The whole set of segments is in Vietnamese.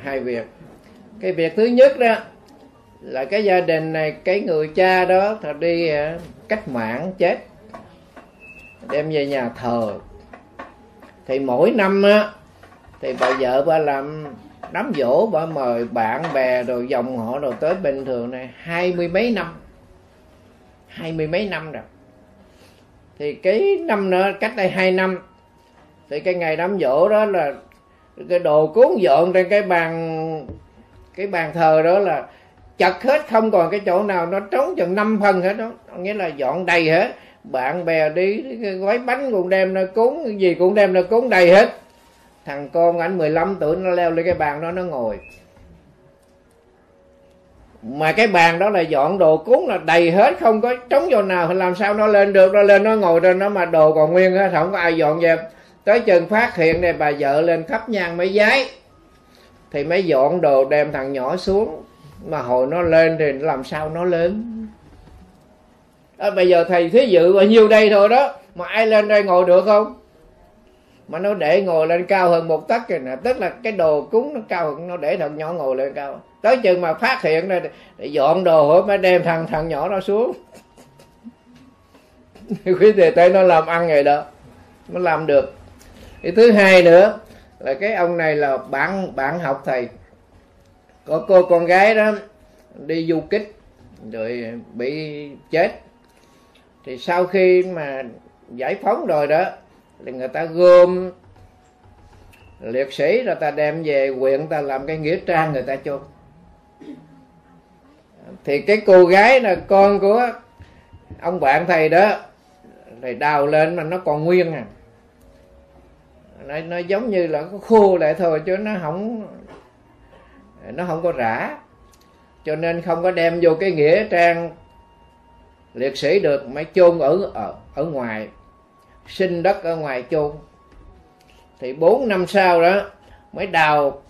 Hai việc. Cái việc thứ nhất đó là cái gia đình này, cái người cha đó thì đi cách mạng chết, đem về nhà thờ. Thì mỗi năm á thì bà vợ bà làm đám dỗ, bà mời bạn bè rồi dòng họ rồi tới. Bình thường này hai mươi mấy năm rồi. Thì cái năm nữa, cách đây 2 năm, thì cái ngày đám dỗ đó là cái đồ cuốn dọn trên cái bàn thờ đó là chật hết, không còn cái chỗ nào, nó trống chừng 5 phần hết đó, nghĩa là dọn đầy hết. Bạn bè đi gói bánh cũng đem nó cúng, cái gì cũng đem nó cúng đầy hết. Thằng con ảnh 15 tuổi nó leo lên cái bàn đó nó ngồi. Mà cái bàn đó là dọn đồ cúng là đầy hết, không có trống chỗ nào, làm sao nó lên được. Nó lên nó ngồi trên nó mà đồ còn nguyên hết, không có ai dọn dẹp. Tới chừng phát hiện này, bà vợ lên thắp nhang mấy giấy thì mới dọn đồ đem thằng nhỏ xuống. Mà hồi nó lên thì làm sao nó lên. Bây giờ thầy thí dụ bao nhiêu đây thôi đó, mà ai lên đây ngồi được không? Mà nó để ngồi lên cao hơn 1 tấc rồi nè. Tức là cái đồ cúng nó cao hơn, nó để thằng nhỏ ngồi lên cao. Tới chừng mà phát hiện ra dọn đồ hết mới đem thằng nhỏ nó xuống. Quý thầy thấy nó làm ăn rồi đó, nó làm được. Cái thứ hai nữa là cái ông này là bạn học thầy. Có cô con gái đó đi du kích rồi bị chết. Thì sau khi mà giải phóng rồi đó thì người ta gom liệt sĩ rồi ta đem về huyện, ta làm cái nghĩa trang người ta chôn. Thì cái cô gái là con của ông bạn thầy đó, thầy đào lên mà nó còn nguyên à. Nó giống như là nó khô lại thôi chứ nó không có rã, cho nên không có đem vô cái nghĩa trang liệt sĩ được, mới chôn ở ngoài, xin đất ở ngoài chôn. Thì 4 năm sau đó mới đào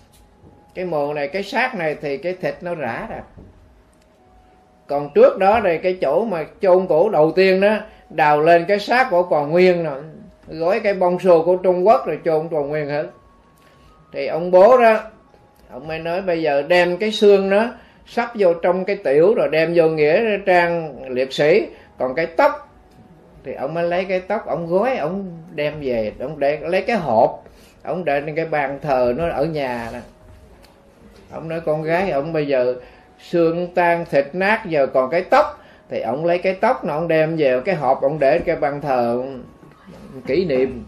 cái mồ này, cái xác này thì cái thịt nó rã ra. Còn trước đó này, cái chỗ mà chôn cổ đầu tiên đó, đào lên cái xác cổ còn nguyên rồi, gói cái bông xô của Trung Quốc rồi chôn còn nguyên hết. Thì ông bố đó, ông mới nói bây giờ đem cái xương đó sắp vô trong cái tiểu rồi đem vô nghĩa trang liệt sĩ. Còn cái tóc thì ông mới lấy cái tóc, ông gói, ông đem về, ông để lấy cái hộp, ông để lên cái bàn thờ nó ở nhà đó. Ông nói con gái ông bây giờ xương tan thịt nát, giờ còn cái tóc, thì ông lấy cái tóc nó ông đem về cái hộp, ông để cái bàn thờ kỷ niệm.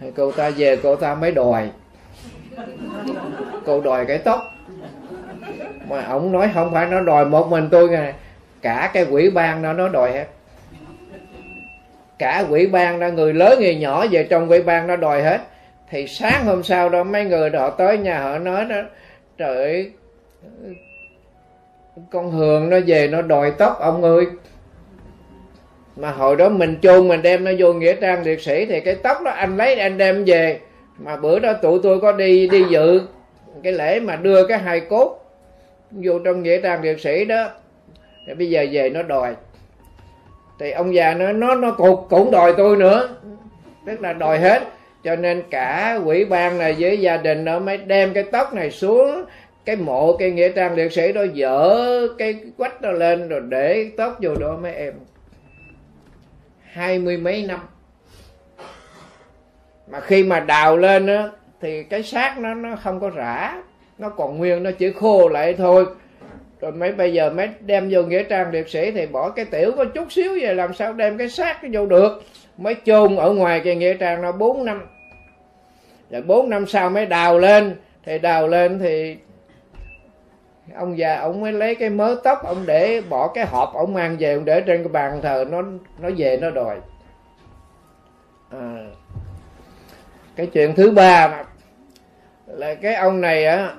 Thì cô ta về cô ta mới đòi, cô đòi cái tóc. Mà ông nói không phải nó đòi một mình tôi nè, cả cái quỹ ban đó nó đòi hết. Cả quỹ ban đó, người lớn người nhỏ về trong quỹ ban nó đòi hết. Thì sáng hôm sau đó mấy người đó tới nhà họ nói đó, trời ơi, con Hường nó về nó đòi tóc ông ơi. Mà hồi đó mình chôn mình đem nó vô nghĩa trang liệt sĩ, thì cái tóc đó anh lấy anh đem về. Mà bữa đó tụi tôi có đi dự cái lễ mà đưa cái hài cốt vô trong nghĩa trang liệt sĩ đó. Rồi bây giờ về nó đòi. Thì ông già nó cũng đòi tôi nữa. Tức là đòi hết. Cho nên cả quỹ ban này với gia đình nó mới đem cái tóc này xuống cái mộ, cái nghĩa trang liệt sĩ đó, dỡ cái quách nó lên rồi để tóc vô đó mấy em. 20 mấy năm. Mà khi mà đào lên á thì cái xác nó không có rã, nó còn nguyên, nó chỉ khô lại thôi. Rồi bây giờ mới đem vô nghĩa trang liệt sĩ. Thì bỏ cái tiểu có chút xíu vậy, làm sao đem cái xác nó vô được. Mới chôn ở ngoài cái nghĩa trang nó 4 năm. Rồi 4 năm sau mới đào lên. Thì đào lên thì ông già ông mới lấy cái mớ tóc, ông để bỏ cái hộp, ông mang về, ông để trên cái bàn thờ. Nó về nó đòi Cái chuyện thứ ba mà, là cái ông này á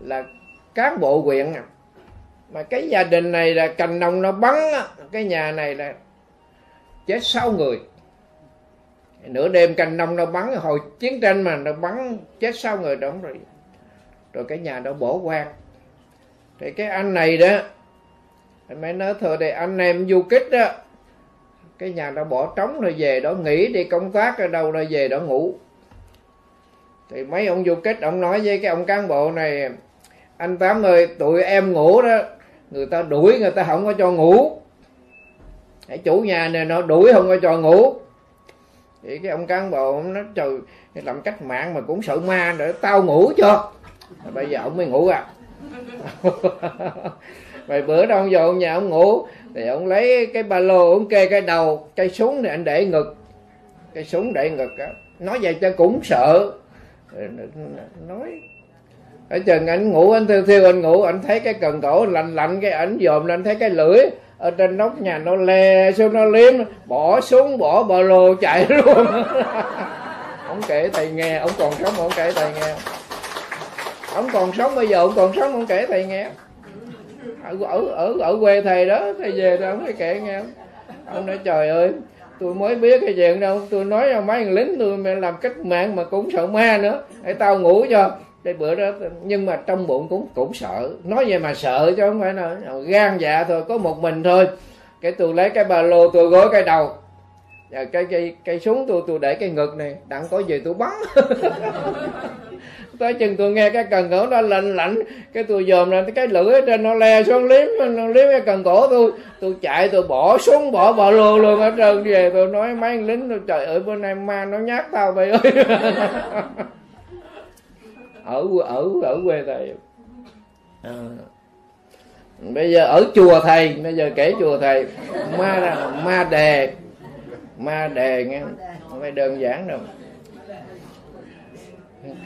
là cán bộ huyện. Mà cái gia đình này là cành nồng nó bắn á, cái nhà này là chết 6 người. Nửa đêm cành nồng nó bắn, hồi chiến tranh mà nó bắn chết 6 người đó rồi. Rồi cái nhà đó bỏ hoang. Thì cái anh này đó mới nói thôi thì anh em du kích đó, cái nhà đó bỏ trống rồi về đó nghỉ, đi công tác ở đâu rồi về đó ngủ. Thì mấy ông du kích, ông nói với cái ông cán bộ này: anh Tám ơi, tụi em ngủ đó, người ta đuổi, người ta không có cho ngủ. Chủ nhà này nó đuổi không có cho ngủ. Thì cái ông cán bộ nó trời, làm cách mạng mà cũng sợ ma nữa, tao ngủ cho. Bây giờ ông mới ngủ à. Vậy bữa đó ông vô ông nhà ông ngủ, thì ông lấy cái ba lô, ông kê cái đầu, cây súng thì anh để ngực. Cây súng để ngực á, nói vậy cho cũng sợ. Nói ở chừng anh ngủ, anh thiêu thiêu anh ngủ, anh thấy cái cần cổ lạnh lạnh, cái ảnh dòm lên thấy cái lưỡi ở trên nóc nhà nó le xuống, nó liếm, bỏ súng bỏ ba lô chạy luôn. Ông kể thầy nghe, ông còn sống ông kể thầy nghe, ông còn sống bây giờ, ông còn sống ông kể thầy nghe. Ở quê thầy đó, thầy về thầy ông phải kể nghe. Ông nói trời ơi, tôi mới biết cái chuyện đâu, tôi nói là mấy thằng lính tôi làm cách mạng mà cũng sợ ma nữa, để tao ngủ cho. Đây bữa đó, nhưng mà trong bụng cũng sợ, nói vậy mà sợ chứ không phải là gan dạ thôi, có một mình thôi. Cái tôi lấy cái ba lô tôi gối cái đầu, và cái súng tôi để cái ngực này, đặng có gì tôi bắn. Tới chừng tôi nghe cái cần cổ nó lạnh lạnh, cái tôi dòm ra cái lưỡi trên nó le xuống liếm cái cần cổ tôi chạy, tôi bỏ súng bỏ ba lô luôn hết trơn về. Tôi nói mấy anh lính tôi trời ơi, bữa nay ma nó nhát tao vậy ơi. Ở quê thầy à. Bây giờ ở chùa thầy, bây giờ kể chùa thầy ma là ma đề nghe, không phải đơn giản đâu.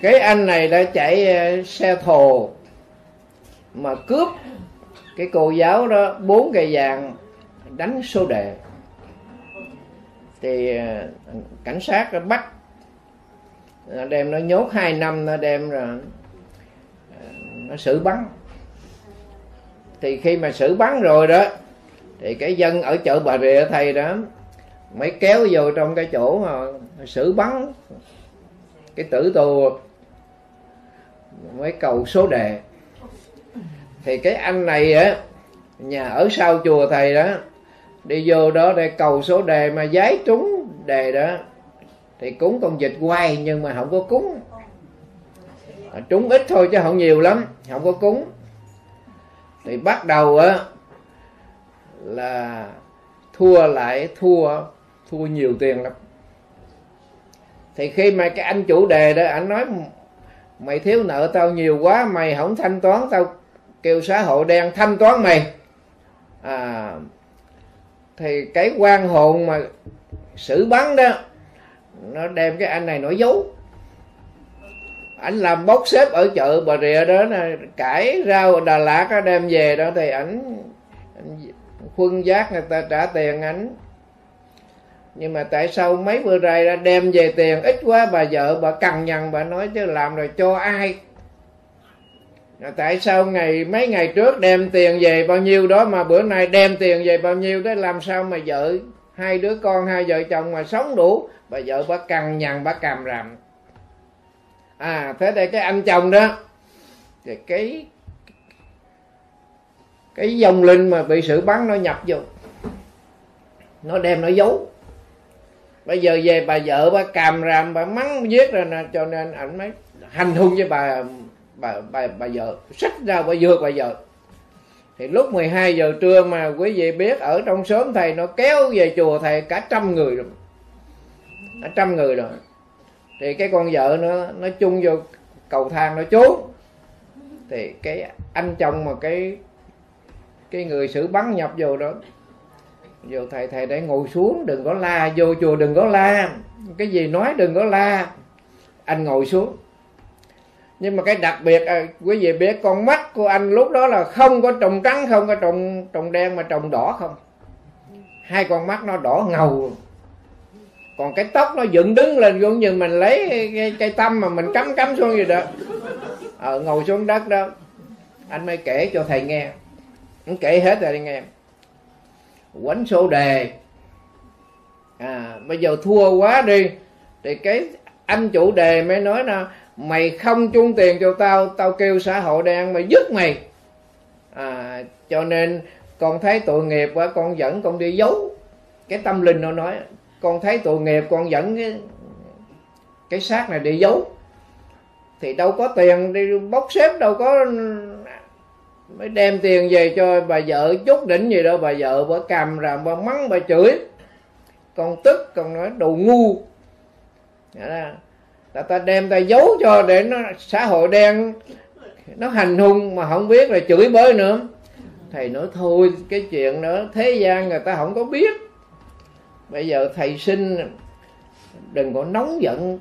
Cái anh này đã chạy xe thồ mà cướp cái cô giáo đó 4 cây vàng đánh số đề, thì cảnh sát đã bắt, đem nó nhốt 2 năm, nó đem rồi nó xử bắn. Thì khi mà xử bắn rồi đó, thì cái dân ở chợ Bà Rịa thầy đó mới kéo vô trong cái chỗ mà xử bắn cái tử tù, mới cầu số đề. Thì cái anh này á, nhà ở sau chùa thầy đó, đi vô đó để cầu số đề mà giái trúng đề đó, thì cúng con vịt quay nhưng mà không có cúng, trúng ít thôi chứ không nhiều lắm, không có cúng. Thì bắt đầu á là thua lại thua nhiều tiền lắm. Thì khi mà cái anh chủ đề đó, anh nói mày thiếu nợ tao nhiều quá, mày không thanh toán tao kêu xã hội đen thanh toán mày. Thì cái quan hồn mà xử bắn đó, nó đem cái anh này nó giấu. Ảnh làm bốc xếp ở chợ Bà Rịa đó, cải rau ở Đà Lạt đó, đem về đó. Thì ảnh khuân giác người ta trả tiền ảnh, nhưng mà tại sao mấy bữa rày ra đem về tiền ít quá, bà vợ bà cằn nhằn, bà nói chứ làm rồi cho ai. Tại sao mấy ngày trước đem tiền về bao nhiêu đó mà bữa nay đem tiền về bao nhiêu đó, làm sao mà vợ hai đứa con, hai vợ chồng mà sống đủ. Bà vợ bà cằn nhằn, bà càm ràm. Thế đây cái anh chồng đó, thì cái dòng linh mà bị sự bắn nó nhập vô, nó đem nó giấu. Bây giờ về bà vợ bà càm ràm, bà mắng giết rồi nè, cho nên ảnh mới hành hung với bà vợ, xách ra bà vượt bà vợ. Thì lúc 12 giờ trưa mà quý vị biết, ở trong xóm thầy nó kéo về chùa thầy cả 100 người rồi. Nó 100 người rồi. Thì cái con vợ nó chung vô cầu thang nó trốn. Thì cái anh chồng mà cái người xử bắn nhập vô đó, vô thầy để ngồi xuống, đừng có la, vô chùa đừng có la, cái gì nói đừng có la. Anh ngồi xuống. Nhưng mà cái đặc biệt, quý vị biết con mắt của anh lúc đó là không có trồng trắng, không có trồng đen, mà trồng đỏ không. Hai con mắt nó đỏ ngầu rồi. Còn cái tóc nó dựng đứng lên cũng như mình lấy cái tăm mà mình cắm xuống gì đó. Ngồi xuống đất đó, anh mới kể cho thầy nghe. Anh kể hết rồi thầy nghe. Quánh số đề, bây giờ thua quá đi, thì cái anh chủ đề mới nói là mày không chung tiền cho tao, tao kêu xã hội đen mày dứt mày. Cho nên con thấy tội nghiệp quá, con dẫn con đi giấu. Cái tâm linh nó nói con thấy tội nghiệp, con dẫn cái xác này đi giấu. thì đâu có tiền đi bốc xếp, đâu có, mới đem tiền về cho bà vợ chút đỉnh gì đó. Bà vợ bà cầm ra bà mắng bà chửi, con tức, con nói đồ ngu. Ta đem ta giấu cho để nó xã hội đen nó hành hung mà không biết, là chửi bới nữa. Thầy nói thôi cái chuyện đó thế gian người ta không có biết. Bây giờ thầy xin đừng có nóng giận,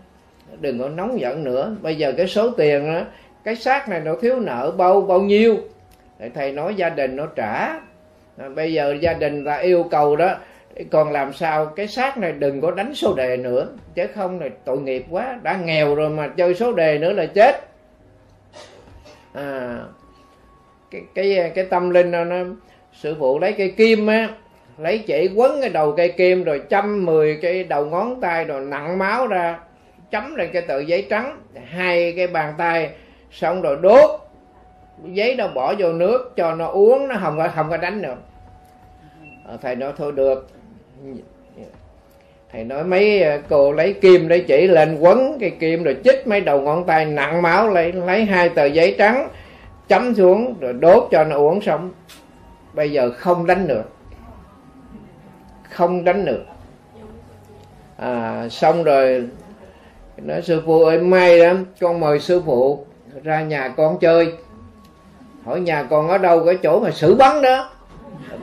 đừng có nóng giận nữa. Bây giờ cái số tiền đó, cái xác này nó thiếu nợ bao nhiêu, thầy nói gia đình nó trả. Bây giờ gia đình ta yêu cầu đó, còn làm sao cái xác này đừng có đánh số đề nữa, chứ không là tội nghiệp quá, đã nghèo rồi mà chơi số đề nữa là chết. Cái tâm linh nó, sư phụ lấy cây kim á, lấy chỉ quấn cái đầu cây kim rồi châm 10 cái đầu ngón tay rồi nặn máu ra, chấm lên cái tờ giấy trắng, 2 cái bàn tay, xong rồi đốt giấy nó bỏ vô nước cho nó uống, nó không có đánh nữa. Thầy nói thôi được. Thầy nói mấy cô lấy kim lấy chỉ lên quấn cái kim rồi chích mấy đầu ngón tay nặn máu, lấy 2 tờ giấy trắng chấm xuống rồi đốt cho nó uống, xong bây giờ không đánh nữa. Xong rồi nói sư phụ ơi may lắm, con mời sư phụ ra nhà con chơi, hỏi nhà con ở đâu, cái chỗ mà xử bắn đó.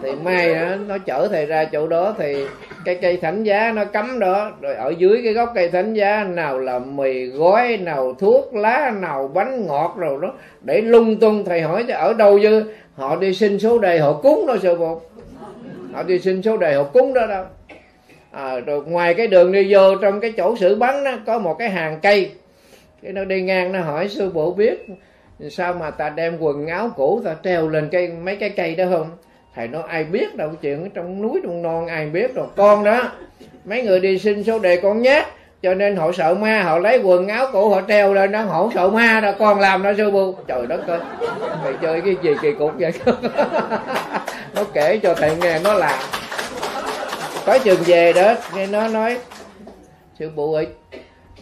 Thì may đó, nó chở thầy ra chỗ đó, thì cái cây thánh giá nó cắm đó, rồi ở dưới cái gốc cây thánh giá nào là mì gói, nào thuốc lá, nào bánh ngọt rồi đó, để lung tung. Thầy hỏi ở đâu chứ họ đi xin số đề họ cúng đó sư phụ, họ đi xin số đề họ cúng đó đâu. Rồi ngoài cái đường đi vô trong cái chỗ xử bắn đó có một cái hàng cây, cái nó đi ngang nó hỏi sư phụ biết sao mà ta đem quần áo cũ ta treo lên mấy cái cây đó không? Thầy nói ai biết đâu, chuyện trong núi trong non ai biết đâu con đó. Mấy người đi xin số đề con nhát, cho nên họ sợ ma, họ lấy quần áo cũ họ treo lên đó, họ sợ ma đâu, con làm đó sư phụ. Trời đất ơi, thầy chơi cái gì kỳ cục vậy? Nó kể cho thầy nghe nó làm. Có chừng về đó, nghe nó nói sư phụ ơi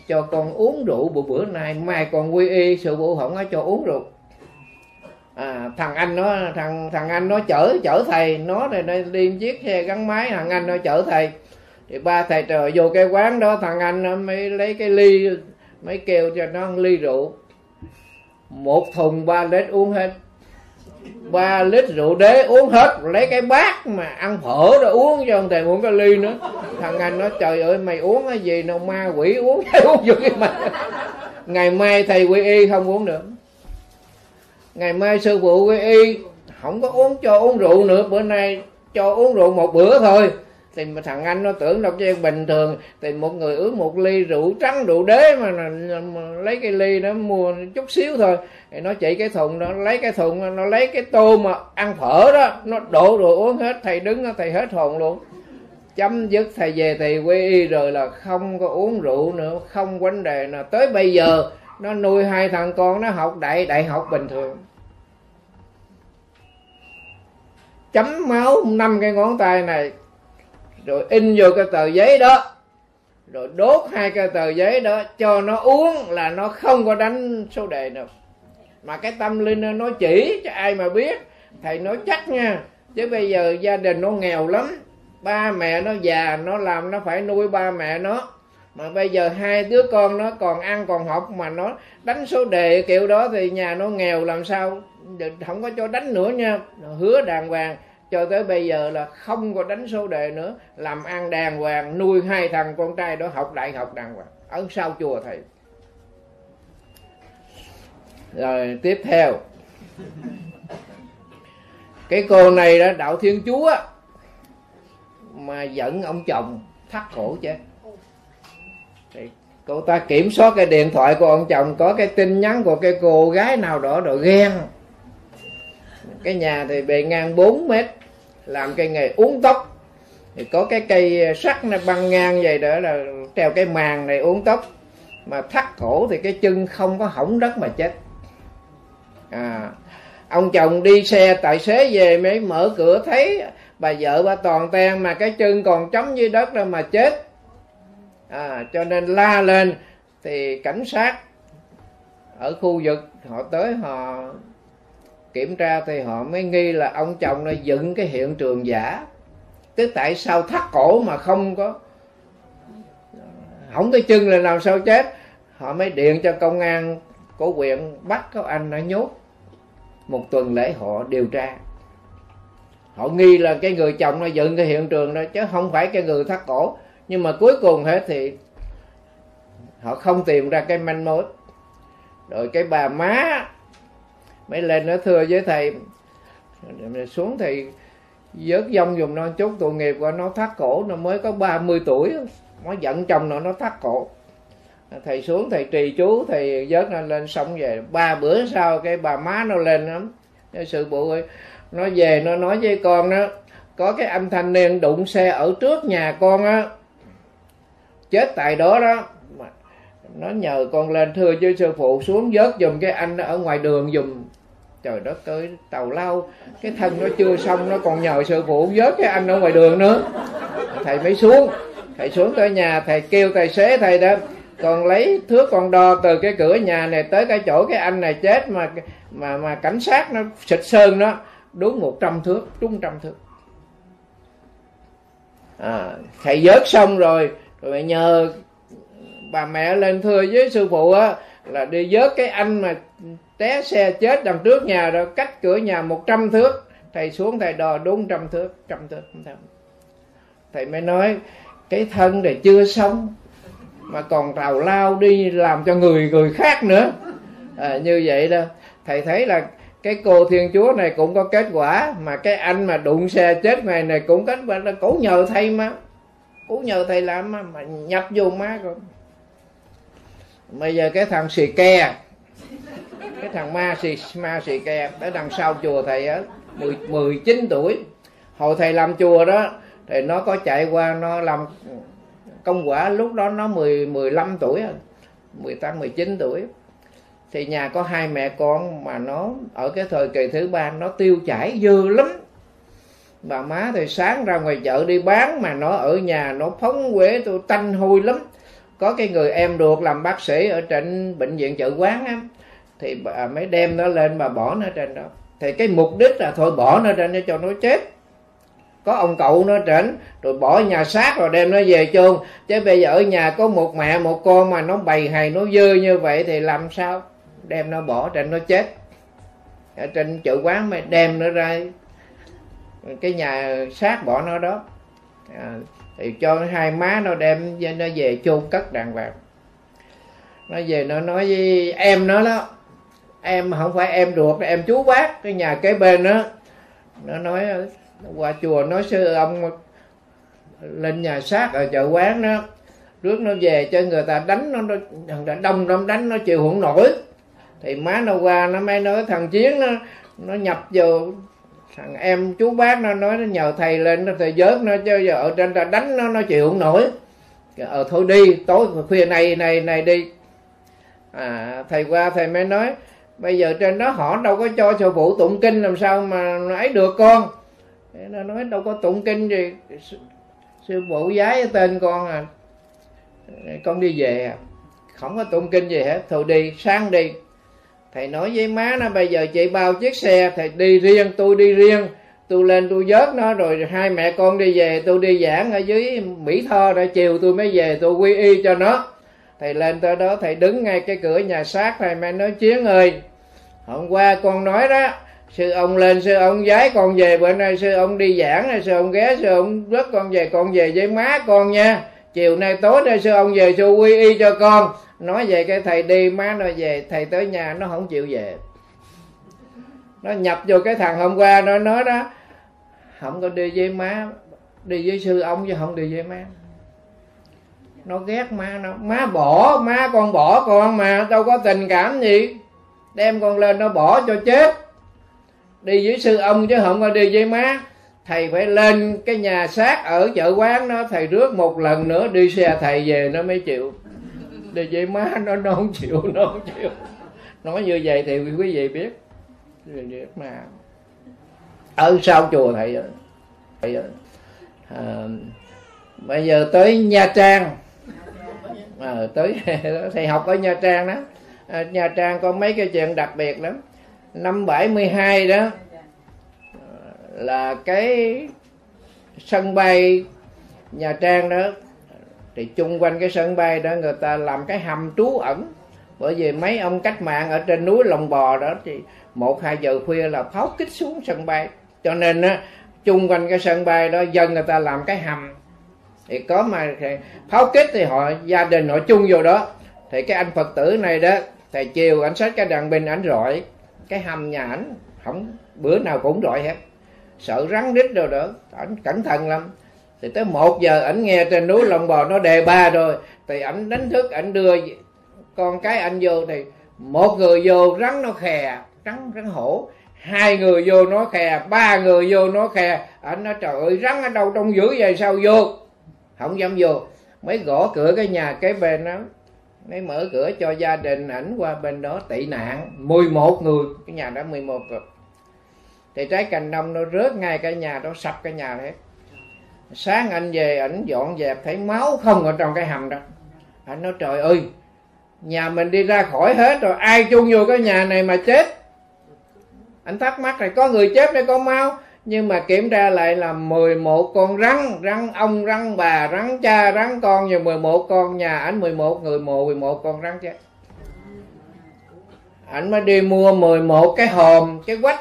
cho con uống rượu bữa nay, mai con quy y. Sư phụ không có cho uống rượu. Thằng anh nó chở thầy, nó này đi chiếc xe gắn máy, thằng anh nó chở thầy. Thì ba thầy trời vô cái quán đó, thằng anh nó mới lấy cái ly, mới kêu cho nó ly rượu. 1 thùng 3 lít uống hết, 3 lít rượu đế uống hết, lấy cái bát mà ăn phở đó uống cho ông thầy uống cái ly nữa. Thằng anh nói trời ơi mày uống cái gì đâu, ma quỷ uống cái uống vô cái mày. Ngày mai thầy quy y không uống nữa. Ngày mai sư phụ quy y không có cho uống rượu nữa, bữa nay cho uống rượu 1 bữa thôi. Thì thằng anh nó tưởng đâu chứ bình thường thì một người uống 1 ly rượu trắng rượu đế mà lấy cái ly nó mua chút xíu thôi. Thì nó chỉ cái thùng, nó lấy cái thùng, nó lấy cái tô mà ăn phở đó, nó đổ rồi uống hết. Thầy đứng đó thầy hết hồn luôn. Chấm dứt thầy về thì quy y rồi là không có uống rượu nữa, không vấn đề nào. Tới bây giờ nó nuôi 2 thằng con, nó học đại học bình thường. Chấm máu 5 cái ngón tay này, rồi in vô cái tờ giấy đó, rồi đốt 2 cái tờ giấy đó cho nó uống, là nó không có đánh số đề nữa. Mà cái tâm linh nó chỉ cho ai mà biết. Thầy nói chắc nha, chứ bây giờ gia đình nó nghèo lắm, ba mẹ nó già, nó làm nó phải nuôi ba mẹ nó, mà bây giờ 2 đứa con nó còn ăn còn học mà nó đánh số đề kiểu đó thì nhà nó nghèo làm sao, không có cho đánh nữa nha. Hứa đàng hoàng cho tới bây giờ là không có đánh số đề nữa, làm ăn đàng hoàng, nuôi 2 thằng con trai đó học đại học đàng hoàng ở sau chùa thầy. Rồi tiếp theo cái cô này đã đạo Thiên Chúa mà giận ông chồng thắt cổ chứ. Thì cô ta kiểm soát cái điện thoại của ông chồng, có cái tin nhắn của cái cô gái nào đó rồi ghen. Cái nhà thì bề ngang 4 mét, làm cái nghề uốn tóc, thì có cái cây sắt nó băng ngang vậy đó, là treo cái màng này uốn tóc mà thắt cổ thì cái chân không có hỏng đất mà chết. Ông chồng đi xe tài xế về mới mở cửa thấy bà vợ bà toàn ten mà cái chân còn chấm dưới đất ra mà chết. Cho nên la lên thì cảnh sát ở khu vực họ tới họ kiểm tra thì họ mới nghi là ông chồng nó dựng cái hiện trường giả. Tức tại sao thắt cổ mà không có, không tới chân là làm sao chết. Họ mới điện cho công an của huyện bắt các anh đã nhốt một tuần lễ họ điều tra. Họ nghi là cái người chồng nó dựng cái hiện trường đó chứ không phải cái người thắt cổ. Nhưng mà cuối cùng hết thì họ không tìm ra cái manh mối. Rồi cái bà má mới lên nó thưa với thầy, xuống thầy vớt dông dùm nó chút, tội nghiệp của nó thắt cổ, nó mới có 30 tuổi, nó giận chồng nó thắt cổ. Thầy xuống thầy trì chú, thầy vớt nó lên xong về. 3 bữa sau cái bà má nó lên lắm, sự bộ ấy, nó về nó nói với con đó, có cái âm thanh niên đụng xe ở trước nhà con á, chết tại đó đó. Nó nhờ con lên thưa với sư phụ xuống vớt dùm cái anh ở ngoài đường dùm. Trời đất ơi, tào lao, cái thân nó chưa xong nó còn nhờ sư phụ vớt cái anh ở ngoài đường nữa. Thầy mới xuống, thầy xuống tới nhà, thầy kêu tài xế thầy đó, còn lấy thước con đo từ cái cửa nhà này tới cái chỗ cái anh này chết mà cảnh sát nó xịt sơn nó, đúng 100 thước, đúng 100 thước. Thầy vớt xong rồi, rồi nhờ bà mẹ lên thưa với sư phụ á, là đi vớt cái anh mà té xe chết đằng trước nhà rồi, cách cửa nhà 100 thước. Thầy xuống thầy đò đúng 100 thước, 100 thước. Thầy mới nói cái thân này chưa xong mà còn tào lao đi làm cho người khác nữa. Như vậy đó thầy thấy là cái cô Thiên Chúa này cũng có kết quả, mà cái anh mà đụng xe chết ngày này cũng kết quả, là cũng nhờ thầy mà, cũng nhờ thầy làm mà nhập vô má rồi. Bây giờ cái thằng xì ke, cái thằng ma xì ke ở đằng sau chùa thầy á, 19 tuổi, hồi thầy làm chùa đó thì nó có chạy qua nó làm công quả, lúc đó nó 15 tuổi, 18-19 tuổi. Thì nhà có 2 mẹ con mà nó ở cái thời kỳ thứ ba, nó tiêu chảy dư lắm. Bà má thì sáng ra ngoài chợ đi bán, mà nó ở nhà nó phóng quế, tôi tanh hôi lắm. Có cái người em ruột làm bác sĩ ở trên bệnh viện Chợ Quán á, thì bà mới đem nó lên bà bỏ nó trên đó. Thì cái mục đích là thôi bỏ nó trên để cho nó chết. Có ông cậu nó trên rồi bỏ nhà xác rồi đem nó về chôn. Chứ bây giờ ở nhà có một mẹ một con mà nó bày hày nó dơ như vậy thì làm sao đem nó bỏ trên nó chết. Ở trên Chợ Quán mới đem nó ra cái nhà xác bỏ nó đó. Thì cho hai má nó đem nó về chôn cất đàng hoàng. Nó về nó nói với em nó đó, em không phải em ruột, em chú bác cái nhà kế bên đó. Nó nói qua chùa nói sư ông lên nhà xác ở Chợ Quán đó, rước nó về cho người ta đánh nó đông đánh nó chịu không nổi. Thì má nó qua nó mới nói thằng Chiến nó nhập vô. Thằng em chú bác nó nói nó nhờ thầy lên nó thầy vớt nó, chứ giờ ở trên ta đánh nó chịu không nổi. Thôi đi, tối khuya này đi. Thầy qua thầy mới nói bây giờ trên đó họ đâu có cho sư phụ tụng kinh, làm sao mà ấy được con. Nó nói đâu có tụng kinh gì, sư phụ giái tên con à, con đi về à, không có tụng kinh gì hết. Thôi đi, sáng đi. Thầy nói với má nó bây giờ chị bao chiếc xe, thầy đi riêng, tôi đi riêng, tôi lên tôi vớt nó rồi hai mẹ con đi về. Tôi đi giảng ở dưới Mỹ Tho rồi chiều tôi mới về tôi quy y cho nó. Thầy lên tới đó thầy đứng ngay cái cửa nhà xác, thầy mẹ nói Chiến ơi, hôm qua con nói đó, sư ông lên sư ông giái con về, bữa nay sư ông đi giảng, sư ông ghé sư ông vớt con về với má con nha, chiều nay tối nay sư ông về sư quy y cho con. Nói về cái thầy đi, má nó về. Thầy tới nhà nó không chịu về, nó nhập vô cái thằng hôm qua nó nói đó, không có đi với má, đi với sư ông chứ không đi với má. Nó ghét má nó, má bỏ, má con bỏ con mà, đâu có tình cảm gì, đem con lên nó bỏ cho chết. Đi với sư ông chứ không có đi với má. Thầy phải lên cái nhà xác ở Chợ Quán nó, thầy rước một lần nữa, đi xe thầy về nó mới chịu. Để vậy má nó không chịu, nó không chịu. Nói như vậy thì quý vị biết mà ở sau chùa thầy đó. Bây giờ tới Nha Trang, tới thầy học ở Nha Trang đó. Nha Trang có mấy cái chuyện đặc biệt lắm. Năm 72 đó là cái sân bay Nha Trang đó, thì chung quanh cái sân bay đó người ta làm cái hầm trú ẩn, bởi vì mấy ông cách mạng ở trên núi Lồng Bò đó thì 1-2 giờ khuya là pháo kích xuống sân bay, cho nên á, chung quanh cái sân bay đó dân người ta làm cái hầm, thì có mà pháo kích thì họ gia đình họ chung vô đó, thì cái anh Phật tử này đó, thầy chiều ảnh xách cái đàn binh ảnh rọi cái hầm nhà ảnh, không bữa nào cũng rọi hết, sợ rắn rít đâu đó, ảnh cẩn thận lắm. Thì tới 1 giờ ảnh nghe trên núi Lồng Bò nó đề ba rồi, thì ảnh đánh thức, ảnh đưa con cái anh vô, thì 1 người vô rắn nó khè, rắn hổ, 2 người vô nó khè, 3 người vô nó khè. Ảnh nói trời ơi rắn ở đâu trong dữ vậy sao vô, không dám vô. Mới gõ cửa cái nhà kế bên đó, mới mở cửa cho gia đình ảnh qua bên đó tị nạn. 11 người, cái nhà đó 11 người. Thì trái cành nông nó rớt ngay cái nhà đó, sập cái nhà hết. Sáng anh về ảnh dọn dẹp thấy máu không ở trong cái hầm đó. Ảnh nói trời ơi, nhà mình đi ra khỏi hết rồi, ai chung vô cái nhà này mà chết. Anh thắc mắc là có người chết đây có máu, nhưng mà kiểm tra lại là 11 con rắn, rắn ông, rắn bà, rắn cha, rắn con, và 11 con, nhà ảnh 11 người, 11 con rắn chết. Ảnh mới đi mua 11 cái hòm, cái quách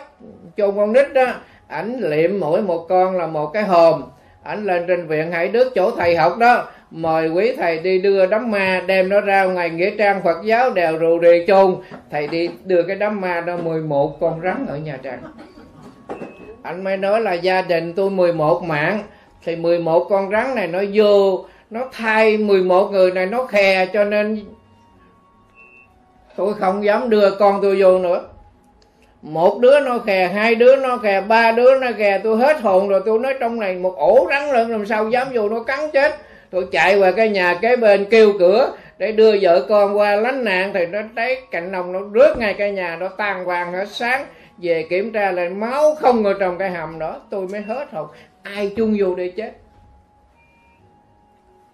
chôn con nít đó, ảnh liệm mỗi một con là một cái hòm. Ảnh lên trên Viện Hải Đức chỗ thầy học đó, mời quý thầy đi đưa đám ma, đem nó ra ngoài nghĩa trang Phật giáo đèo rù rì chôn. Thầy đi đưa cái đám ma đó 11 con rắn ở Nha Trang. Anh mới nói là gia đình tôi 11 mạng, thì 11 con rắn này nó vô, nó thay 11 người này nó khè, cho nên tôi không dám đưa con tôi vô nữa. 1 đứa nó khè, 2 đứa nó khè, 3 đứa nó khè, tôi hết hồn rồi. Tôi nói trong này một ổ rắn lợn làm sao dám vô, nó cắn chết. Tôi chạy qua cái nhà kế bên kêu cửa để đưa vợ con qua lánh nạn, thì nó thấy cạnh nồng nó rớt ngay cái nhà nó tan hoang hết. Sáng về kiểm tra lại máu không ở trong cái hầm đó, tôi mới hết hồn, ai chung vô đây chết.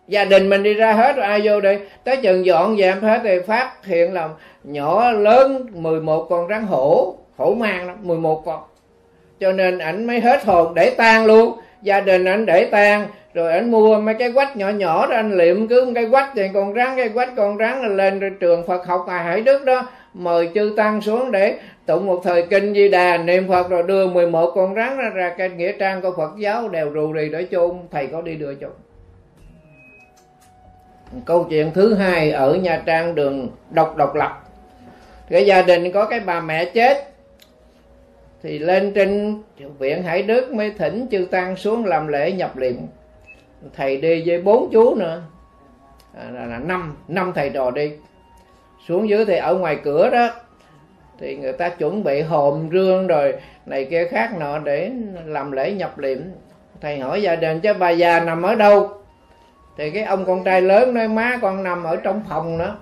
Gia đình mình đi ra hết rồi ai vô đây. Tới chừng dọn dẹp hết thì phát hiện là nhỏ lớn 11 con rắn hổ, hổ mang lắm, 11 con. Cho nên ảnh mới hết hồn để tan luôn, gia đình ảnh để tan. Rồi ảnh mua mấy cái quách nhỏ nhỏ đó, anh liệm cứ cái quách thì con rắn, cái quách con rắn là lên trường Phật học à Hải Đức đó, mời chư tăng xuống để tụng một thời kinh Di Đà niệm Phật, rồi đưa 11 con rắn ra cái nghĩa trang của Phật giáo đèo rù rì để chôn. Thầy có đi đưa chôn. Câu chuyện thứ hai ở Nha Trang đường Độc Lập, cái gia đình có cái bà mẹ chết, thì lên trên Viện Hải Đức mới thỉnh chư tăng xuống làm lễ nhập liệm. Thầy đi với 4 chú nữa, là 5 thầy trò đi. Xuống dưới thì ở ngoài cửa đó thì người ta chuẩn bị hòm rương rồi này kia khác nọ để làm lễ nhập liệm. Thầy hỏi gia đình chứ bà già nằm ở đâu, thì cái ông con trai lớn nói má con nằm ở trong phòng đó.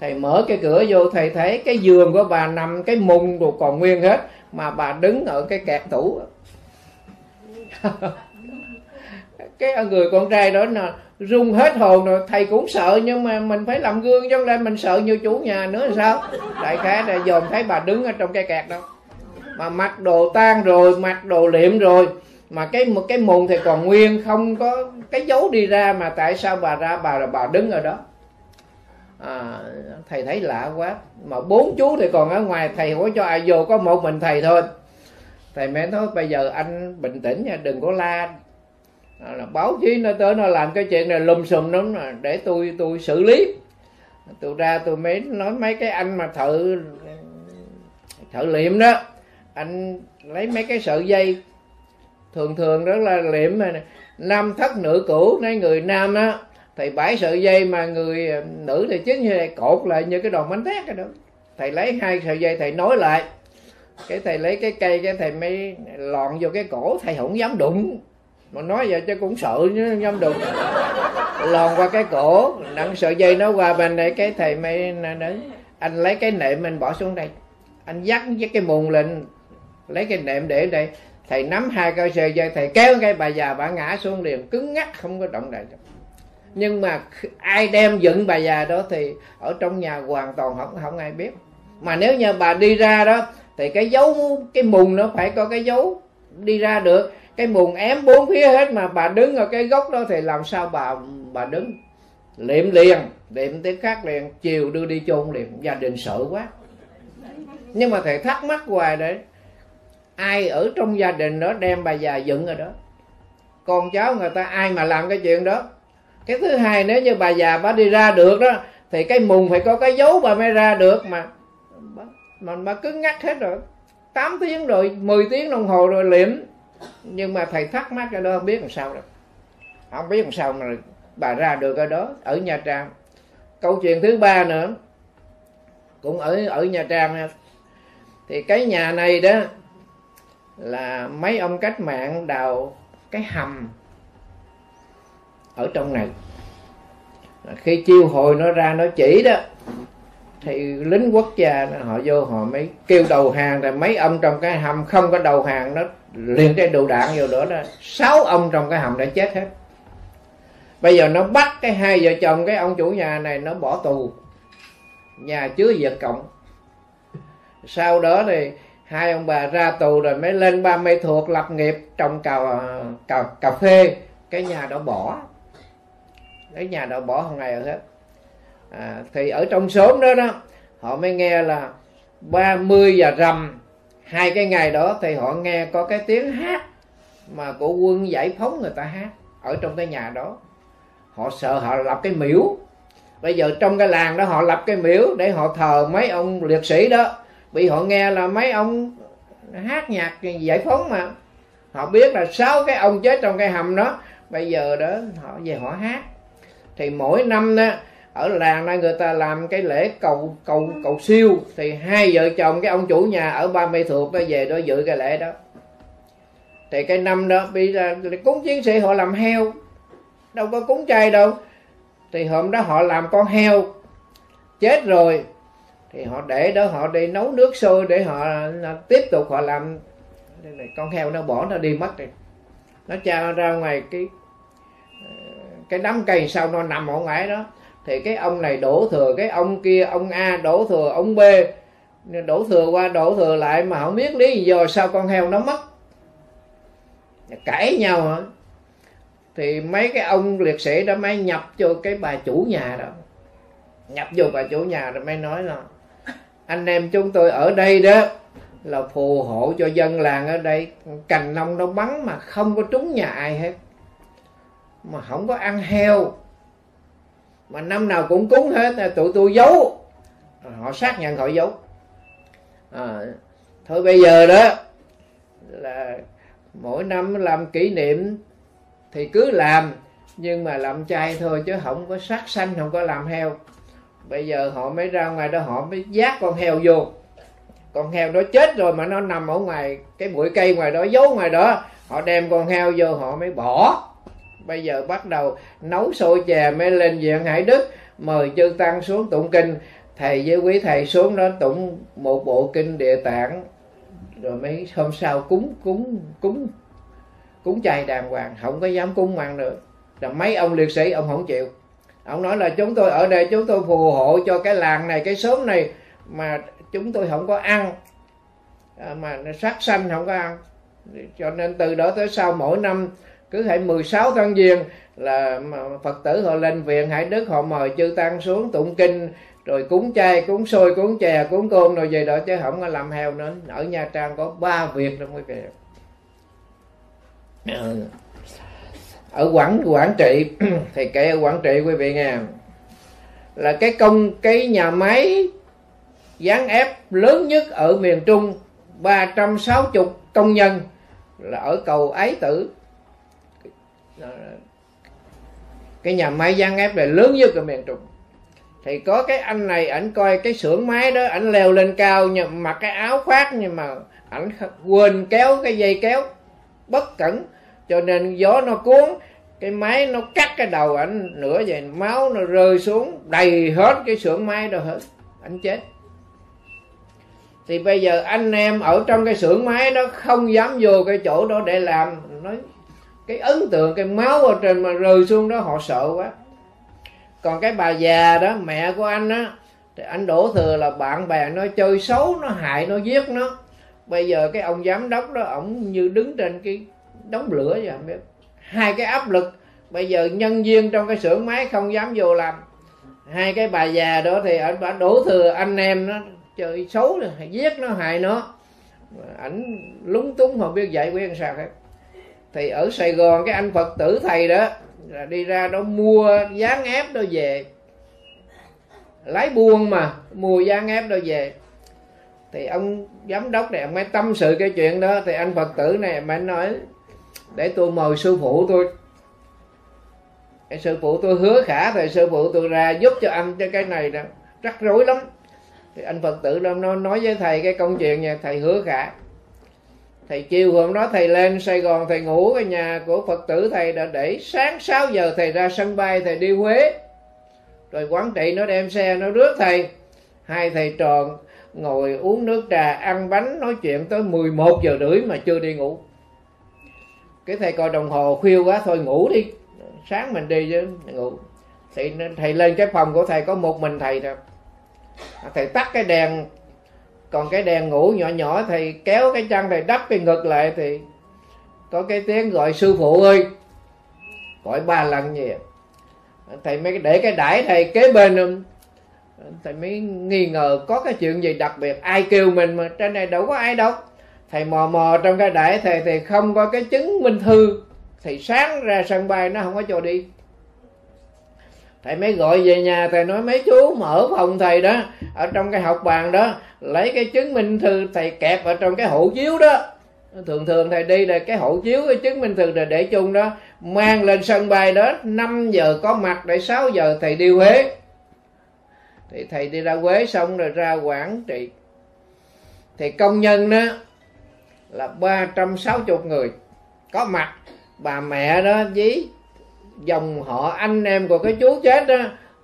Thầy mở cái cửa vô, thầy thấy cái giường của bà nằm cái mùng đồ còn nguyên hết, mà bà đứng ở cái kẹt tủ. Cái người con trai đó nè run hết hồn rồi. Thầy cũng sợ nhưng mà mình phải làm gương, cho nên mình sợ như chủ nhà nữa là sao. Đại khái là dòm thấy bà đứng ở trong cái kẹt đó, mà mặc đồ tan rồi, mặc đồ liệm rồi, mà cái mùng thì còn nguyên, không có cái dấu đi ra, mà tại sao bà ra bà đứng ở đó. Thầy thấy lạ quá, mà 4 chú thì còn ở ngoài, thầy hỏi cho ai vô, có một mình thầy thôi. Thầy mẹ nói bây giờ anh bình tĩnh nha, đừng có la, là báo chí nó tới nó làm cái chuyện này lùm xùm lắm, để tôi xử lý. Tôi ra tôi mới nói mấy cái anh mà thợ liệm đó, anh lấy mấy cái sợi dây thường đó là liệm này, nam thất nữ cửu, nói người nam á thầy bãi sợi dây, mà người nữ thì chính như này cột lại như cái đòn bánh tét cái đó. Thầy lấy 2 sợi dây thầy nối lại, cái thầy lấy cái cây cái thầy mới lọn vô cái cổ. Thầy không dám đụng, mà nói vậy chứ cũng sợ chứ không dám đụng. Lòn qua cái cổ, nặng sợi dây nó qua bên đây, cái thầy mới đến anh lấy cái nệm mình bỏ xuống đây, anh dắt với cái mùng lên, lấy cái nệm để ở đây. Thầy nắm 2 cây sợi dây thầy kéo cái bà già bà ngã xuống liền, cứng ngắc không có động đậy. Nhưng mà ai đem dựng bà già đó thì ở trong nhà hoàn toàn không ai biết. Mà nếu như bà đi ra đó thì cái dấu, cái mùng nó phải có cái dấu đi ra được. Cái mùng ém bốn phía hết mà bà đứng ở cái góc đó thì làm sao bà đứng. Liệm liền, liệm tới khác liền, chiều đưa đi chôn liền, gia đình sợ quá. Nhưng mà thầy thắc mắc hoài đấy, ai ở trong gia đình đó đem bà già dựng rồi đó, con cháu người ta ai mà làm cái chuyện đó. Cái thứ hai, nếu như bà già bà đi ra được đó thì cái mùng phải có cái dấu bà mới ra được, mà bà cứ ngắt hết rồi, 8 tiếng rồi, 10 tiếng đồng hồ rồi liệm. Nhưng mà thầy thắc mắc cái đó không biết làm sao đâu, không biết làm sao mà bà ra được ở đó, ở Nha Trang. Câu chuyện thứ ba nữa, cũng ở Nha Trang, thì cái nhà này đó là mấy ông cách mạng đào cái hầm ở trong này. Khi chiêu hồi nó ra nó chỉ đó thì lính quốc gia họ vô họ mới kêu đầu hàng, rồi mấy ông trong cái hầm không có đầu hàng, nó liền cái đầu đạn vô đó, 6 ông trong cái hầm đã chết hết. Bây giờ nó bắt cái hai vợ chồng cái ông chủ nhà này, nó bỏ tù, nhà chứa Việt Cộng. Sau đó thì hai ông bà ra tù rồi mới lên Ban Mê Thuột lập nghiệp trồng cà phê. Cái nhà đó bỏ, cái nhà đó bỏ hôm nay rồi hết. Thì ở trong xóm đó đó họ mới nghe là 30 giờ rằm hai cái ngày đó thì họ nghe có cái tiếng hát mà của quân giải phóng người ta hát ở trong cái nhà đó. Họ sợ, họ lập cái miễu. Bây giờ trong cái làng đó họ lập cái miễu để họ thờ mấy ông liệt sĩ đó, vì họ nghe là mấy ông hát nhạc giải phóng mà. Họ biết là 6 cái ông chết trong cái hầm đó, bây giờ đó họ về họ hát. Thì mỗi năm đó ở làng này người ta làm cái lễ cầu siêu, thì hai vợ chồng cái ông chủ nhà ở Ban Mê Thuột đó về đó dự cái lễ đó. Thì cái năm đó bị cúng chiến sĩ họ làm heo, đâu có cúng chay đâu. Thì hôm đó họ làm con heo chết rồi thì họ để đó, họ đi nấu nước sôi để họ tiếp tục họ làm. Con heo nó bỏ nó đi mất rồi, nó trao ra ngoài cái đám cây sau, nó nằm ở ngoài đó. Thì cái ông này đổ thừa, cái ông kia, ông A đổ thừa, ông B đổ thừa qua đổ thừa lại, mà không biết lý do sao con heo nó mất. Cãi nhau hả? Thì mấy cái ông liệt sĩ đó mới nhập vô cái bà chủ nhà đó, nhập vô bà chủ nhà rồi mới nói là anh em chúng tôi ở đây đó là phù hộ cho dân làng ở đây, cành nông nó bắn mà không có trúng nhà ai hết, mà không có ăn heo, mà năm nào cũng cúng hết, tụi tôi giấu. Họ xác nhận họ giấu. Thôi bây giờ đó là mỗi năm làm kỷ niệm thì cứ làm, nhưng mà làm chay thôi chứ không có sát sanh, không có làm heo. Bây giờ họ mới ra ngoài đó, họ mới vác con heo vô. Con heo đó chết rồi mà nó nằm ở ngoài cái bụi cây ngoài đó, giấu ngoài đó. Họ đem con heo vô họ mới bỏ. Bây giờ bắt đầu nấu xôi chè, mới lên Viện Hải Đức mời chư tăng xuống tụng kinh. Thầy với quý thầy xuống đó tụng một bộ kinh Địa Tạng, rồi mấy hôm sau cúng chay đàng hoàng. Không có dám cúng mặn được. Rồi mấy ông liệt sĩ ông không chịu, ông nói là chúng tôi ở đây chúng tôi phù hộ cho cái làng này, cái xóm này, mà chúng tôi không có ăn, mà sát sanh không có ăn. Cho nên từ đó tới sau mỗi năm cứ hãy 16 tháng Giêng là Phật tử họ lên Viện Hải Đức, họ mời chư tăng xuống tụng kinh, rồi cúng chay, cúng xôi, cúng chè, cúng cơm rồi về đó, chứ không có làm heo nữa. Ở Nha Trang có 3 việc đó quý vị. Ở Quảng Trị thì kể ở Quảng Trị quý vị nghe, là cái nhà máy dán ép lớn nhất ở miền Trung, 360 công nhân là ở cầu Ái Tử. Cái nhà máy dán ép này lớn nhất ở miền Trung. Thì có cái anh này, ảnh coi cái xưởng máy đó, ảnh leo lên cao, nhưng mặc cái áo khoác, nhưng mà ảnh quên kéo cái dây kéo bất cẩn, cho nên gió nó cuốn cái máy, nó cắt cái đầu ảnh nửa vậy, máu nó rơi xuống đầy hết cái xưởng máy đó hết, ảnh chết. Thì bây giờ anh em ở trong cái xưởng máy đó không dám vô cái chỗ đó để làm, nói cái ấn tượng cái máu ở trên mà rơi xuống đó họ sợ quá. Còn cái bà già đó, mẹ của anh á, thì anh đổ thừa là bạn bè nó chơi xấu, nó hại, nó giết nó. Bây giờ cái ông giám đốc đó, ổng như đứng trên cái đống lửa vậy, không biết. Hai cái áp lực, bây giờ nhân viên trong cái xưởng máy không dám vô làm. Hai cái bà già đó thì ảnh bà đổ thừa anh em nó chơi xấu, giết nó, hại nó. Ảnh lúng túng không biết giải quyết làm sao hết. Thì ở Sài Gòn cái anh Phật tử thầy đó là đi ra đó mua dán ép đó về, lái buôn mà mua dán ép đó về. Thì ông giám đốc này mới tâm sự cái chuyện đó. Thì anh Phật tử này mới nói, để tôi mời sư phụ tôi, cái sư phụ tôi hứa khả thì sư phụ tôi ra giúp cho anh, cho cái này đó rắc rối lắm. Thì anh Phật tử đó nó nói với thầy cái công chuyện nha, thầy hứa khả. Thầy chiều hôm đó thầy lên Sài Gòn, thầy ngủ ở nhà của Phật tử thầy đã để sáng 6 giờ thầy ra sân bay, thầy đi Huế. Rồi Quảng Trị nó đem xe nó rước thầy. Hai thầy tròn ngồi uống nước trà, ăn bánh, nói chuyện tới 11 giờ rưỡi mà chưa đi ngủ. Cái thầy coi đồng hồ khuya quá, thôi ngủ đi, sáng mình đi chứ, ngủ. Thì thầy lên cái phòng của thầy có một mình thầy thôi. Thầy tắt cái đèn, còn cái đèn ngủ nhỏ nhỏ, thầy kéo cái chân thầy đắp cái ngực lại thì có cái tiếng gọi sư phụ ơi, gọi 3 lần gì. Thầy mới để cái đải thầy kế bên luôn. Thầy mới nghi ngờ có cái chuyện gì đặc biệt, ai kêu mình mà trên này đâu có ai đâu. Thầy mò mò trong cái đải thầy thì không có cái chứng minh thư. Thầy sáng ra sân bay nó không có cho đi. Thầy mới gọi về nhà, thầy nói mấy chú mở phòng thầy đó, ở trong cái học bàn đó, lấy cái chứng minh thư thầy kẹp ở trong cái hộ chiếu đó. Thường thường thầy đi là cái hộ chiếu, cái chứng minh thư để chung đó, mang lên sân bay đó, 5 giờ có mặt để 6 giờ thầy đi Huế. Thì thầy đi ra Huế xong rồi ra Quảng Trị. Thì công nhân đó là 360 người có mặt, bà mẹ đó với dòng họ anh em của cái chú chết đó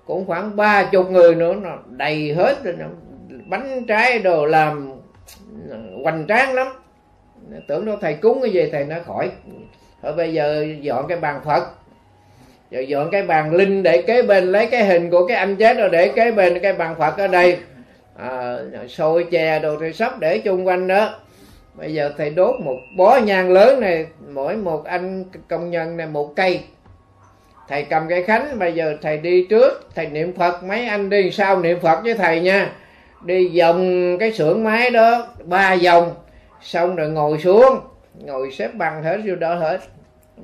cũng khoảng 30 người nữa, nó đầy hết, bánh trái đồ làm hoành tráng lắm. Tưởng đâu thầy cúng cái gì, thầy nói khỏi, thôi bây giờ dọn cái bàn Phật, rồi dọn cái bàn Linh để kế bên, lấy cái hình của cái anh chết rồi để kế bên cái bàn Phật ở đây, xôi chè đồ thì sắp để chung quanh đó. Bây giờ thầy đốt một bó nhang lớn này, mỗi một anh công nhân này 1 cây. Thầy cầm cái khánh, bây giờ thầy đi trước, thầy niệm Phật, mấy anh đi sau niệm Phật với thầy nha. Đi vòng cái xưởng máy đó 3 vòng, xong rồi ngồi xuống, ngồi xếp bằng hết vô đó hết.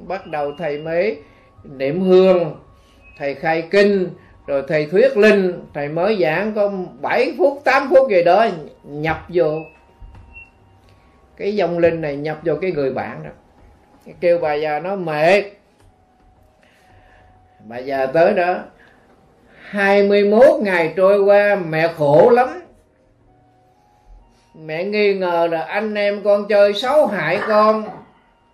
Bắt đầu thầy mới niệm hương, thầy khai kinh, rồi thầy thuyết linh. Thầy mới giảng có 7 phút, 8 phút gì đó, nhập vô cái dòng linh này, nhập vô cái người bạn đó. Kêu bà già nó mệt. Bà già tới đó, 21 ngày trôi qua mẹ khổ lắm. Mẹ nghi ngờ là anh em con chơi xấu hại con.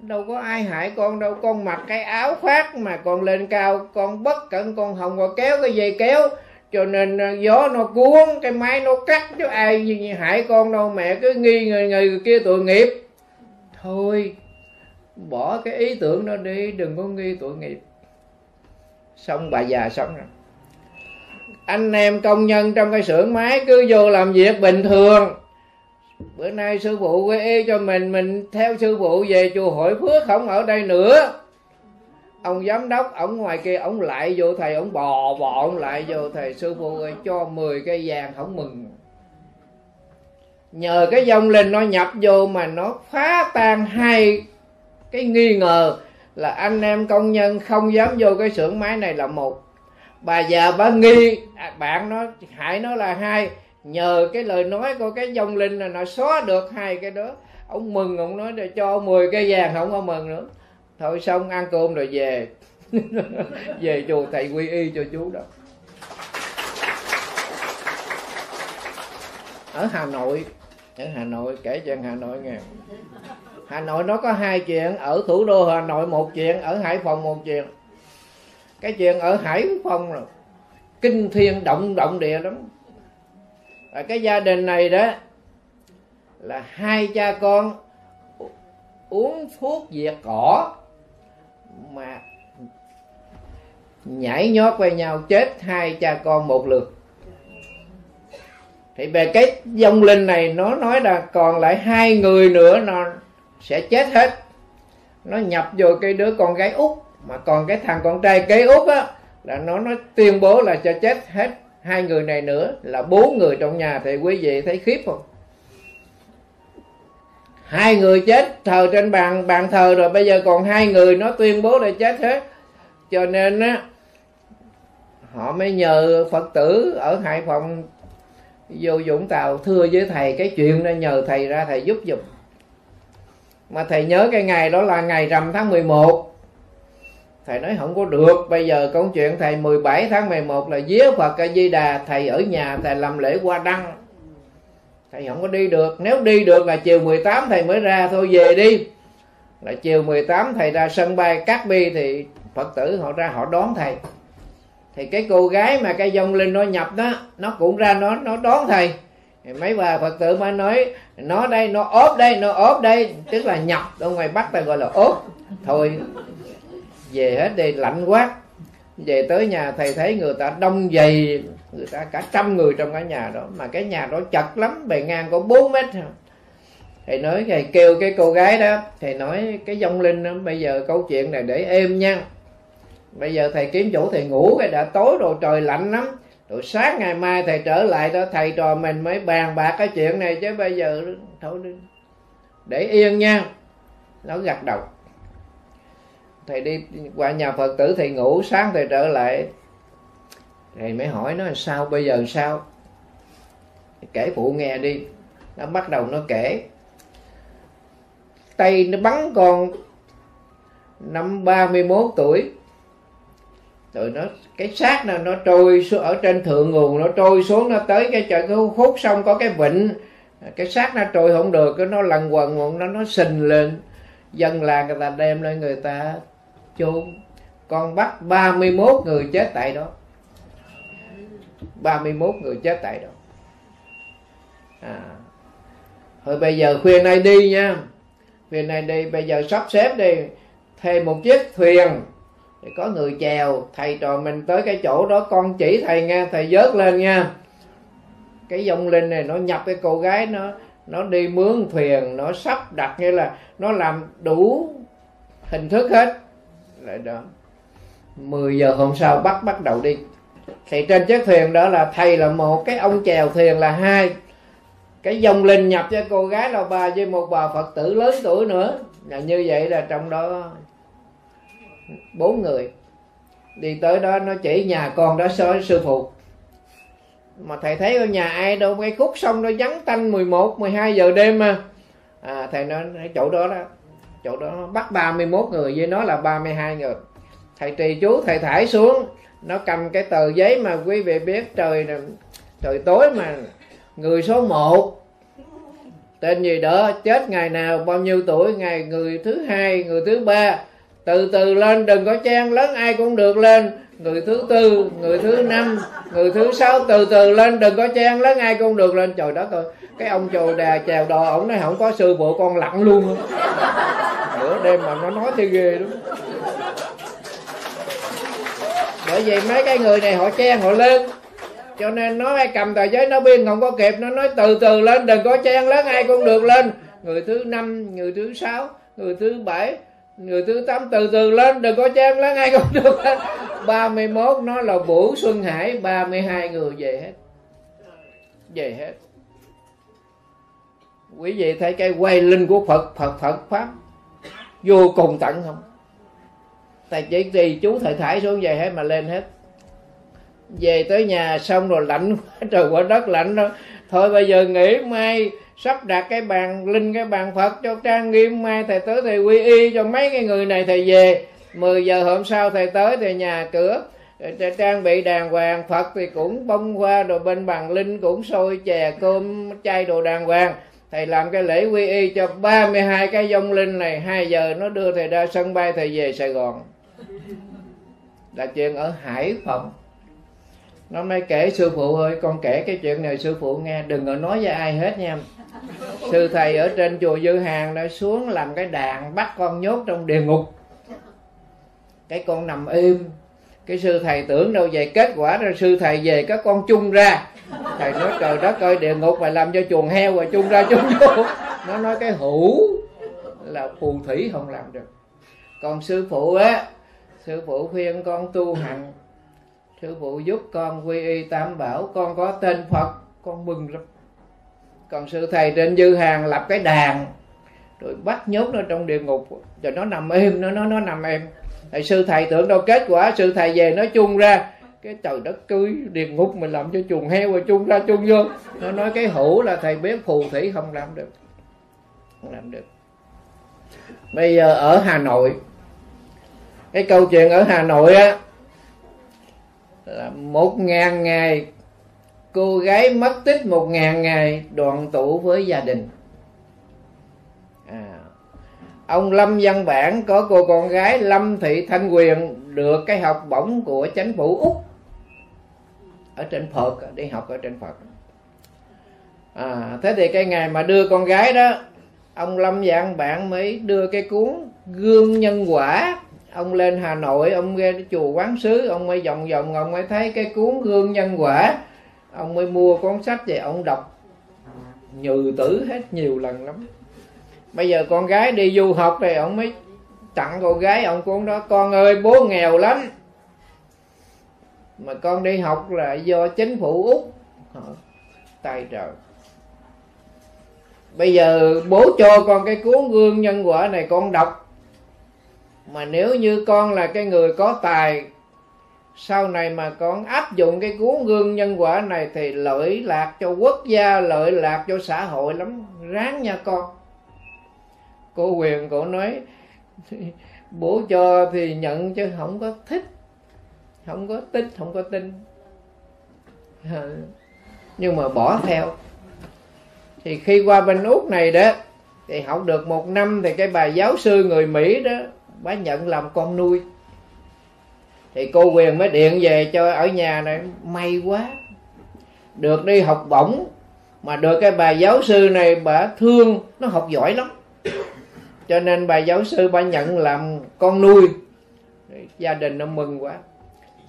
Đâu có ai hại con đâu, con mặc cái áo khoác mà con lên cao, con bất cẩn con không có kéo cái dây kéo, cho nên gió nó cuốn, cái máy nó cắt, chứ ai hại con đâu. Mẹ cứ nghi người kia tội nghiệp. Thôi, bỏ cái ý tưởng đó đi, đừng có nghi tội nghiệp. Xong bà già xong rồi, anh em công nhân trong cái xưởng máy cứ vô làm việc bình thường. Bữa nay sư phụ gợi ý cho mình theo sư phụ về chùa Hội Phước, không ở đây nữa. Ông giám đốc, ổng ngoài kia, ổng lại vô thầy, ổng bò ổng lại vô thầy. Sư phụ ơi, cho 10 cây vàng, không mừng. Nhờ cái vong linh nó nhập vô mà nó phá tan 2 cái nghi ngờ là anh em công nhân không dám vô cái xưởng máy này là 1. Bà già bà nghi bạn nó hại nó là 2. Nhờ cái lời nói của cái vong linh là nó xóa được 2 cái đó. Ông mừng, ông nói là cho 10 cây vàng, không có mừng nữa. Thôi xong ăn cơm rồi về. Về chùa thầy quy y cho chú đó. Ở Hà Nội, kể chuyện Hà Nội nghe. Hà Nội nó có 2 chuyện, ở thủ đô Hà Nội 1 chuyện, ở Hải Phòng 1 chuyện. Cái chuyện ở Hải Phòng là kinh thiên động địa lắm. Và cái gia đình này đó là 2 cha con uống thuốc diệt cỏ mà nhảy nhót với nhau, chết hai cha con một lượt. Thì về cái vong linh này nó nói là còn lại hai người nữa nó sẽ chết hết. Nó nhập vô cái đứa con gái Úc, mà còn cái thằng con trai kế Úc á, là nó tuyên bố là cho chết hết hai người này nữa, là bốn người trong nhà. Thì quý vị thấy khiếp không? Hai người chết thờ trên bàn thờ rồi, bây giờ còn hai người nó tuyên bố là chết hết. Cho nên á, họ mới nhờ Phật tử ở Hải Phòng vô Vũng Tàu thưa với thầy cái chuyện đó, nhờ thầy ra thầy giúp giùm. Mà thầy nhớ cái ngày đó là ngày rằm tháng 11. Thầy nói không có được, bây giờ công chuyện thầy 17 tháng 11 là vía Phật A Di Đà, thầy ở nhà thầy làm lễ qua đăng, thầy không có đi được. Nếu đi được là chiều 18 thầy mới ra, thôi về đi. Là chiều 18 thầy ra sân bay Cát Bi thì Phật tử họ ra họ đón thầy. Thì cái cô gái mà cái vong linh nó nhập đó, nó cũng ra nó đón thầy. Thì mấy bà Phật tử mới nói nó đây, nó ốp đây, nó ốp đây, tức là nhập, ở ngoài Bắc ta gọi là ốp. Thôi về hết đi, lạnh quá. Về tới nhà thầy thấy người ta đông dày, người ta cả trăm người trong cái nhà đó, mà cái nhà đó chật lắm, bề ngang có 4 mét. Thầy nói, thầy kêu cái cô gái đó, thầy nói cái vong linh đó, bây giờ câu chuyện này để êm nha, bây giờ thầy kiếm chỗ thầy ngủ, đã tối rồi, trời lạnh lắm. Rồi sáng ngày mai thầy trở lại đó, thầy trò mình mới bàn bạc cái chuyện này, chứ bây giờ thôi đi, để yên nha. Nó gật đầu. Thầy đi qua nhà Phật tử thầy ngủ, sáng thầy trở lại, thầy mới hỏi nó sao, bây giờ sao? Kể phụ nghe đi. Nó bắt đầu nó kể. Tây nó bắn con năm 31 tuổi. Rồi nó, cái xác nó trôi xuống, ở trên thượng nguồn nó trôi xuống, nó tới cái chợ Hút xong có cái vịnh, cái xác nó trôi không được, nó lằn quần nó sình lên, dân làng người ta đem lên người ta chôn. Con bắt 31 người chết tại đó, 31 người chết tại đó. Thôi bây giờ khuya nay đi nha, khuya nay đi, bây giờ sắp xếp đi, thuê một chiếc thuyền có người chèo, thầy trò mình tới cái chỗ đó, con chỉ thầy nghe, thầy vớt lên nha. Cái vong linh này nó nhập cái cô gái, nó đi mướn thuyền, nó sắp đặt, nghĩa là nó làm đủ hình thức hết. Lại đó 10 giờ hôm sau bắt đầu đi. Thì trên chiếc thuyền đó là thầy là một, cái ông chèo thuyền là hai. Cái vong linh nhập cho cô gái là bà, với một bà Phật tử lớn tuổi nữa. Là như vậy là trong đó 4 người. Đi tới đó nó chỉ nhà con đó sư phụ. Mà thầy thấy ở nhà ai đâu, cái khúc sông nó vắng tanh, 11, 12 giờ đêm mà. Thầy nói chỗ đó đó, chỗ đó bắt 31 người, với nó là 32 người. Thầy trì chú, thầy thải xuống. Nó cầm cái tờ giấy mà quý vị biết trời tối mà, người số 1 tên gì đó, chết ngày nào, bao nhiêu tuổi, ngày người thứ 2, người thứ 3, từ từ lên, đừng có chen lớn, ai cũng được lên, người thứ 4, người thứ 5, người thứ 6, từ từ lên, đừng có chen lớn, ai cũng được lên. Trời đất ơi, cái ông chèo đò ổng nói không có sư phụ con lặng luôn. Nửa đêm mà nó nói thì ghê đúng. Bởi vì mấy cái người này họ chen họ lên, cho nên nó ai cầm tờ giấy nó biên không có kịp, nó nói từ từ lên, đừng có chen lớn, ai cũng được lên, người thứ 5, người thứ 6, người thứ 7, người thứ 8, từ từ lên, đừng có chen lớn, ai cũng được lên. 31 nó là Vũ Xuân Hải, 32 người về hết, về hết. Quý vị thấy cái quay linh của Phật Pháp vô cùng tận không? Thầy chỉ trì chú thầy thải xuống về hết mà lên hết. Về tới nhà xong rồi lạnh quá trời, quả đất lạnh đó. Thôi bây giờ nghỉ, mai sắp đặt cái bàn linh, cái bàn Phật cho trang nghiêm, mai thầy tới thầy quy y cho mấy cái người này thầy về. 10 giờ hôm sau thầy tới thì nhà cửa trang bị đàng hoàng, Phật thì cũng bông hoa, rồi bên bàn linh cũng xôi chè cơm chay đồ đàng hoàng. Thầy làm cái lễ quy y cho 32 cái vong linh này. 2 giờ nó đưa thầy ra sân bay, thầy về Sài Gòn. Là chuyện ở Hải Phòng. Nó mới kể sư phụ ơi, con kể cái chuyện này sư phụ nghe, đừng có nói với ai hết nha. Sư thầy ở trên chùa Dư Hàng đã xuống làm cái đàn bắt con nhốt trong địa ngục. Cái con nằm im, Cái sư thầy tưởng đâu vậy, kết quả ra sư thầy về các con chung ra. Thầy nói trời đất ơi, địa ngục mà làm cho chuồng heo và chung ra chung vô. Nó nói cái hữu là phù thủy không làm được. Còn sư phụ á, sư phụ khuyên con tu hành, sư phụ giúp con quy y tam bảo, con có tên Phật, con mừng lắm. Còn sư thầy trên Dư Hàng lập cái đàn rồi bắt nhốt nó trong địa ngục rồi nó nằm im, nó nằm im. Thầy sư thầy tưởng đâu kết quả sư thầy về nó chung ra, cái trời đất cưới địa ngục mình làm cho chuồng heo rồi chung ra chung vô. Nó nói cái hữu là thầy biết phù thủy không làm được, không làm được. Bây giờ ở Hà Nội, cái câu chuyện ở Hà Nội á là 1000 ngày cô gái mất tích, 1000 ngày đoàn tụ với gia đình. Ông Lâm Văn Bảng có cô con gái Lâm Thị Thanh Quyền được cái học bổng của chính phủ Úc ở trên Phật, đi học ở trên Phật. Thế thì cái ngày mà đưa con gái đó, ông Lâm Văn Bảng mới đưa cái cuốn Gương Nhân Quả. Ông lên Hà Nội, ông ghé chùa Quán Sứ, ông mới vòng vòng, ông mới thấy cái cuốn Gương Nhân Quả, ông mới mua cuốn sách về ông đọc nhừ tử hết nhiều lần lắm. Bây giờ con gái đi du học thì ông mới tặng con gái ông cuốn đó. Con ơi, bố nghèo lắm mà con đi học là do chính phủ Úc tài trợ. Bây giờ bố cho con cái cuốn Gương Nhân Quả này con đọc, mà nếu như con là cái người có tài, sau này mà con áp dụng cái cuốn Gương Nhân Quả này thì lợi lạc cho quốc gia, lợi lạc cho xã hội lắm, ráng nha con. Cô Quyền cổ nói bố cho thì nhận chứ không có thích, không có tích, không có tin. Nhưng mà bỏ theo. Thì khi qua bên Úc này đó, thì học được 1 năm thì cái bà giáo sư người Mỹ đó, bà nhận làm con nuôi. Thì cô Quyền mới điện về cho ở nhà này, may quá, được đi học bổng, mà được cái bà giáo sư này bà thương, nó học giỏi lắm. Cho nên bà giáo sư bà nhận làm con nuôi, gia đình nó mừng quá.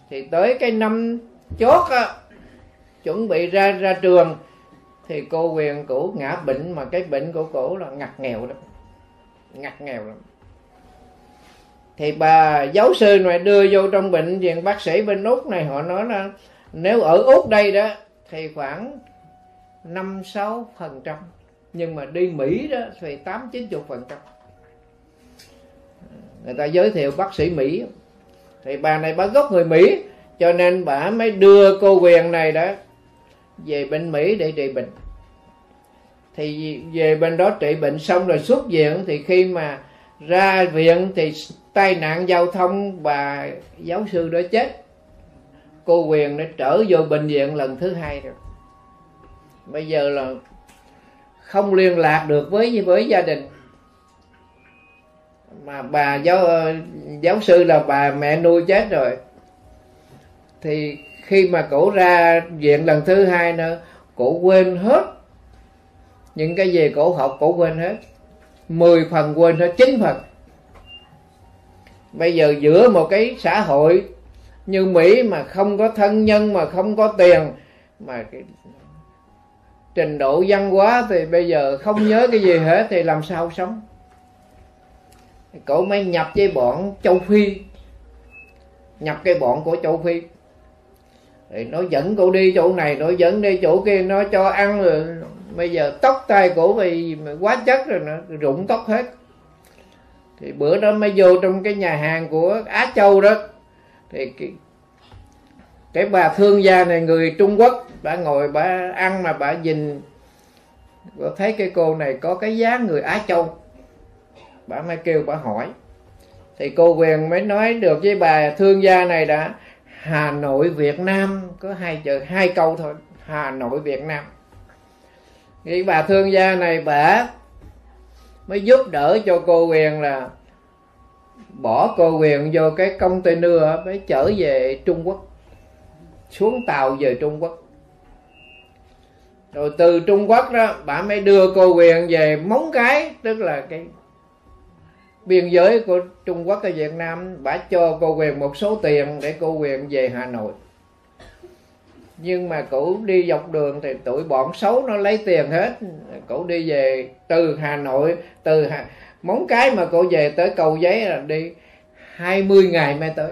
Thì tới cái năm chót á, chuẩn bị ra trường, thì cô Quyền cũ ngã bệnh, mà cái bệnh của cổ là ngặt nghèo lắm, ngặt nghèo lắm. Thì bà giáo sư này đưa vô trong bệnh viện, bác sĩ bên Úc này họ nói là nếu ở Úc đây đó thì khoảng 5-6%, nhưng mà đi Mỹ đó thì 8-90%. Người ta giới thiệu bác sĩ Mỹ, thì bà này bà gốc người Mỹ, cho nên bà mới đưa cô Quyền này đó về bên Mỹ để trị bệnh. Thì về bên đó trị bệnh xong rồi xuất viện, thì khi mà ra viện thì tai nạn giao thông, bà giáo sư đó chết. Cô Quyền đã trở vô bệnh viện lần thứ hai rồi. Bây giờ là không liên lạc được với gia đình. Mà bà giáo sư là bà mẹ nuôi chết rồi. Thì khi mà cổ ra viện lần thứ hai nữa, cổ quên hết những cái gì cổ học, cổ quên hết 10 phần, quên hết 9 phần. Bây giờ giữa một cái xã hội như Mỹ mà không có thân nhân, mà không có tiền, mà cái trình độ văn hóa thì bây giờ không nhớ cái gì hết, thì làm sao sống. Cổ mới nhập với bọn châu Phi, nhập cái bọn của châu Phi. Thì nó dẫn cổ đi chỗ này, nó dẫn đi chỗ kia, nó cho ăn rồi. Bây giờ tóc tai cổ vì quá chất rồi, nó rụng tóc hết. Thì bữa đó mới vô trong cái nhà hàng của Á Châu đó, thì cái bà thương gia này người Trung Quốc, bà ngồi bà ăn mà bà nhìn, bà thấy cái cô này có cái dáng người Á Châu, bà mới kêu bà hỏi. Thì cô Quyền mới nói được với bà thương gia này đã, Hà Nội Việt Nam, có hai câu thôi, Hà Nội Việt Nam. Thì bà thương gia này bà mới giúp đỡ cho cô Quyền là bỏ cô Quyền vô cái container mới chở về Trung Quốc, xuống tàu về Trung Quốc. Rồi từ Trung Quốc đó bà mới đưa cô Quyền về Móng Cái, tức là cái biên giới của Trung Quốc và Việt Nam, bả cho cô Quyền một số tiền để cô Quyền về Hà Nội. Nhưng mà cụ đi dọc đường thì tụi bọn xấu nó lấy tiền hết. Cụ đi về từ Hà Nội, từ Móng Cái mà cụ về tới Cầu Giấy là đi 20 ngày mới tới.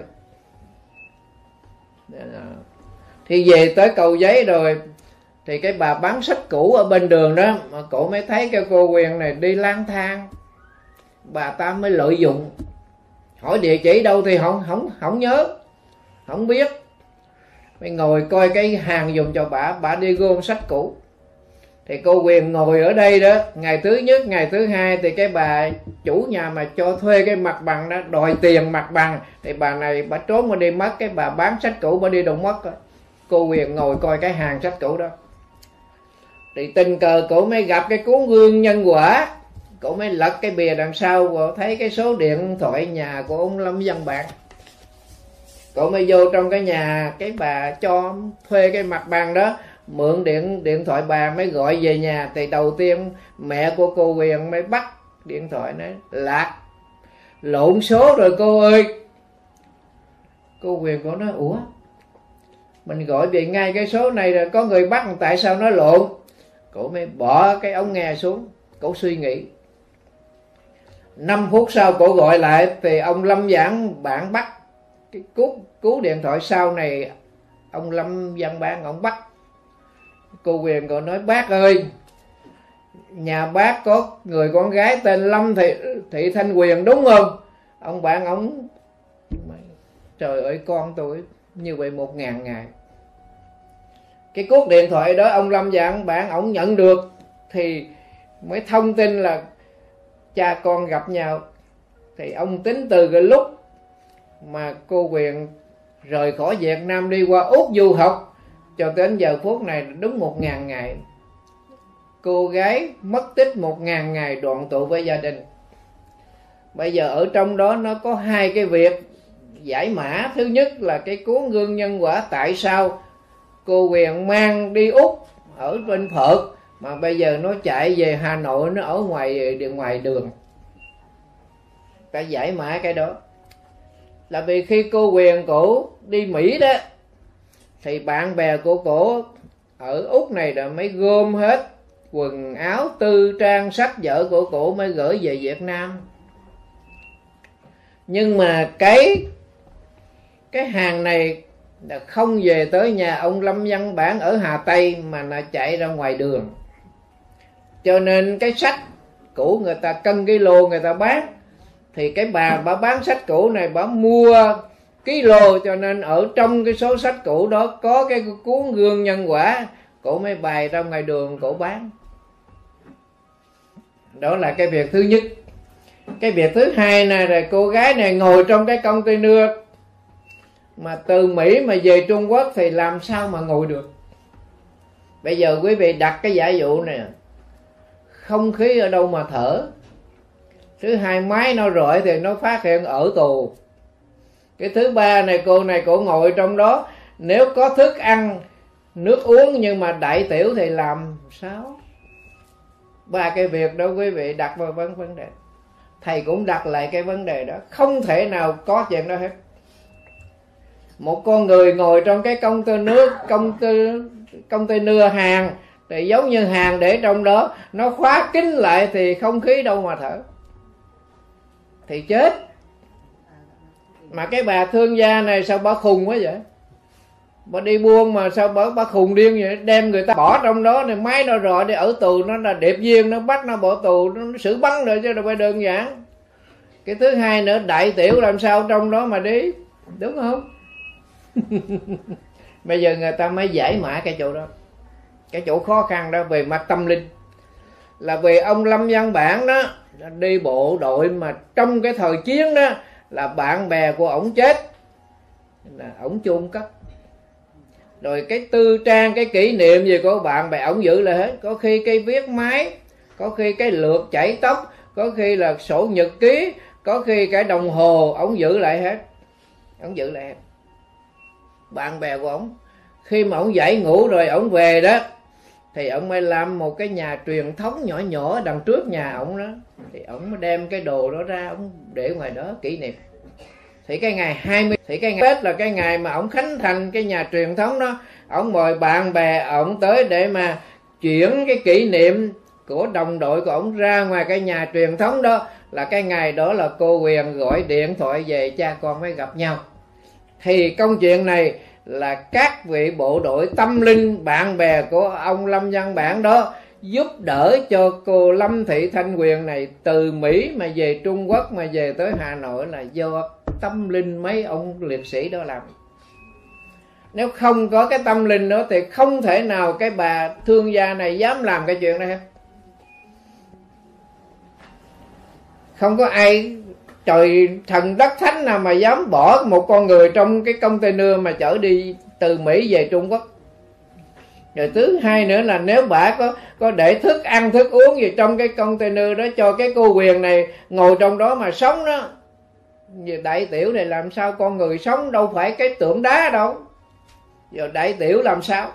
Thì về tới Cầu Giấy rồi thì cái bà bán sách cũ ở bên đường đó, mà cụ mới thấy cái cô Quyền này đi lang thang, bà ta mới lợi dụng. Hỏi địa chỉ đâu thì không nhớ, không biết. Mới ngồi coi cái hàng dùng cho bà đi gom sách cũ. Thì cô Quyền ngồi ở đây đó, ngày thứ nhất, ngày thứ hai thì cái bà chủ nhà mà cho thuê cái mặt bằng đó đòi tiền mặt bằng, thì bà này bà trốn mà đi mất, cái bà bán sách cũ bà đi đụng mất rồi. Cô Quyền ngồi coi cái hàng sách cũ đó. Thì tình cờ cổ mới gặp cái cuốn Gương Nhân Quả, cổ mới lật cái bìa đằng sau và thấy cái số điện thoại nhà của ông Lâm Văn Bảng. Cổ mới vô trong cái nhà cái bà cho thuê cái mặt bằng đó, mượn điện thoại bà mới gọi về nhà. Thì đầu tiên mẹ của cô Quyền mới bắt điện thoại nói lạc, lộn số rồi cô ơi. Cô Quyền cổ nói ủa, mình gọi về ngay cái số này rồi có người bắt, tại sao nó lộn? Cổ mới bỏ cái ống nghe xuống, cổ suy nghĩ. 5 phút sau cổ gọi lại thì ông Lâm Văn Bảng bắt. Cái cú điện thoại sau này ông Lâm Văn Bảng ông bắt. Cô Quyền cổ nói bác ơi, nhà bác có người con gái tên Lâm Thị Thanh Quyền đúng không? Ông Bảng ông trời ơi, con tôi như vậy 1000 ngày. Cái cuộc điện thoại đó ông Lâm Văn Bảng ổng nhận được thì mới thông tin là cha con gặp nhau. Thì ông tính từ cái lúc mà cô Quyền rời khỏi Việt Nam đi qua Úc du học cho đến giờ phút này đúng 1000 ngày. Cô gái mất tích 1000 ngày đoàn tụ với gia đình. Bây giờ ở trong đó nó có hai cái việc giải mã. Thứ nhất là cái cuốn Gương Nhân Quả, tại sao cô Quyền mang đi Úc ở bên Phật mà bây giờ nó chạy về Hà Nội, nó ở ngoài đường. Ta giải mã cái đó là vì khi cô Quyền cổ đi Mỹ đó thì bạn bè của cổ ở Úc này đã mới gom hết quần áo tư trang sách vở của cổ mới gửi về Việt Nam. Nhưng mà cái hàng này đã không về tới nhà ông Lâm Văn Bảng ở Hà Tây mà nó chạy ra ngoài đường. Cho nên cái sách cũ người ta cân ký lô người ta bán, thì cái bà bán sách cũ này bà mua ký lô, cho nên ở trong cái số sách cũ đó có cái cuốn Gương Nhân Quả, cổ mới bày ra ngoài đường cổ bán. Đó là cái việc thứ nhất. Cái việc thứ hai này là cô gái này ngồi trong cái container mà từ Mỹ mà về Trung Quốc thì làm sao mà ngồi được. Bây giờ quý vị đặt cái giả dụ này, không khí ở đâu mà thở. Thứ hai, máy nó rọi thì nó phát hiện ở tù. Cái thứ ba này, cô này cổ ngồi trong đó, nếu có thức ăn nước uống nhưng mà đại tiểu thì làm sao? Ba cái việc đó quý vị đặt vào vấn đề. Thầy cũng đặt lại cái vấn đề đó, không thể nào có chuyện đó hết. Một con người ngồi trong cái container hàng thì giống như hàng để trong đó, nó khóa kín lại thì không khí đâu mà thở, thì chết. Mà cái bà thương gia này sao bà khùng quá vậy? Bà đi buôn mà sao bà khùng điên vậy? Đem người ta bỏ trong đó thì máy nó rọi để ở tù, nó là điệp viên, nó bắt nó bỏ tù, nó xử bắn rồi chứ đâu phải đơn giản. Cái thứ hai nữa, đại tiểu làm sao trong đó mà đi, đúng không? Bây giờ người ta mới giải mã cái chỗ đó, cái chỗ khó khăn đó về mặt tâm linh. Là vì ông Lâm Văn Bảng đó đi bộ đội mà trong cái thời chiến đó là bạn bè của ổng chết, là ổng chôn cất. Rồi cái tư trang, cái kỷ niệm gì của bạn bè ổng giữ lại hết. Có khi cái viết máy, có khi cái lược chảy tóc, có khi là sổ nhật ký, có khi cái đồng hồ ổng giữ lại hết. Ổng giữ lại hết. Bạn bè của ổng khi mà ổng giải ngũ rồi ổng về đó thì ông mới làm một cái nhà truyền thống nhỏ nhỏ đằng trước nhà ông đó, thì ông đem cái đồ đó ra ông để ngoài đó kỷ niệm. Thì cái ngày 20 thì cái ngày Tết là cái ngày mà ông khánh thành cái nhà truyền thống đó, ông mời bạn bè ông tới để mà chuyển cái kỷ niệm của đồng đội của ông ra ngoài cái nhà truyền thống đó. Là cái ngày đó là cô Quyền gọi điện thoại về, cha con mới gặp nhau. Thì công chuyện này là các vị bộ đội tâm linh bạn bè của ông Lâm Văn Bảng đó giúp đỡ cho cô Lâm Thị Thanh Quyền này từ Mỹ mà về Trung Quốc mà về tới Hà Nội là do tâm linh mấy ông liệt sĩ đó làm. Nếu không có cái tâm linh đó thì không thể nào cái bà thương gia này dám làm cái chuyện này. Không có ai trời thần đất thánh nào mà dám bỏ một con người trong cái container mà chở đi từ Mỹ về Trung Quốc. Rồi thứ hai nữa là nếu bà có để thức ăn thức uống gì trong cái container đó cho cái cô Quyền này ngồi trong đó mà sống đó, giờ đại tiểu này làm sao con người sống, đâu phải cái tượng đá đâu, giờ đại tiểu làm sao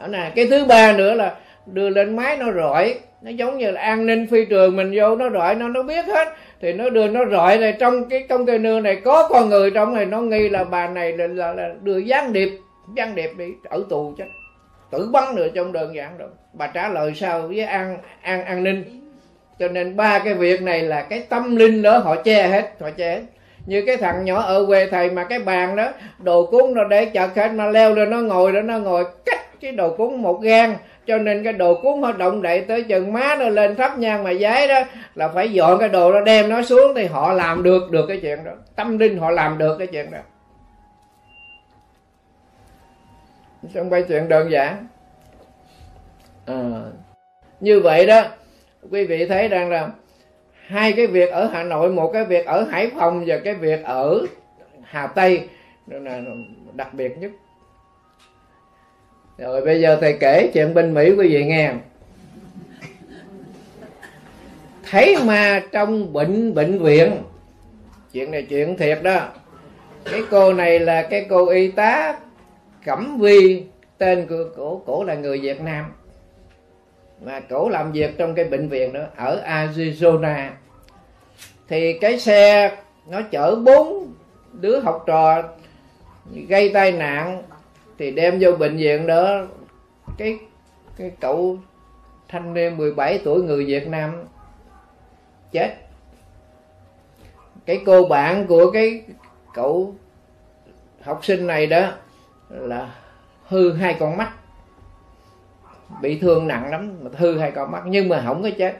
đó nè. Cái thứ ba nữa là đưa lên máy nó rọi, nó giống như là an ninh phi trường mình vô nó rọi, nó biết hết. Thì nó đưa nó rọi này, trong cái container này có con người trong này, nó nghi là bà này là đưa gián điệp đi ở tù chứ, tử bắn nữa trong đơn giản rồi. Bà trả lời sao với an ninh? Cho nên ba cái việc này là cái tâm linh đó họ che hết. Như cái thằng nhỏ ở quê thầy mà cái bàn đó đồ cúng nó để chật hết, mà leo lên nó ngồi đó, nó ngồi cách cái đồ cúng một gang, cho nên cái đồ cúng họ động đậy tới chừng má nó lên thắp nhang mà giấy đó là phải dọn cái đồ nó đem nó xuống. Thì họ làm được cái chuyện đó, tâm linh họ làm được cái chuyện đó. Trong cái chuyện đơn giản như vậy đó, quý vị thấy rằng là hai cái việc ở Hà Nội, một cái việc ở Hải Phòng và cái việc ở Hà Tây là đặc biệt nhất. Rồi bây giờ thầy kể chuyện bên Mỹ quý vị nghe. Thấy mà trong bệnh viện, chuyện này chuyện thiệt đó. Cái cô này là cái cô y tá Cẩm Vy, tên của cổ là người Việt Nam, mà cổ làm việc trong cái bệnh viện đó ở Arizona. Thì cái xe nó chở 4 đứa học trò gây tai nạn thì đem vô bệnh viện đó. Cái cậu thanh niên 17 tuổi người Việt Nam chết. Cái cô bạn của cái cậu học sinh này đó là hư 2 con mắt, bị thương nặng lắm, hư 2 con mắt nhưng mà không có chết.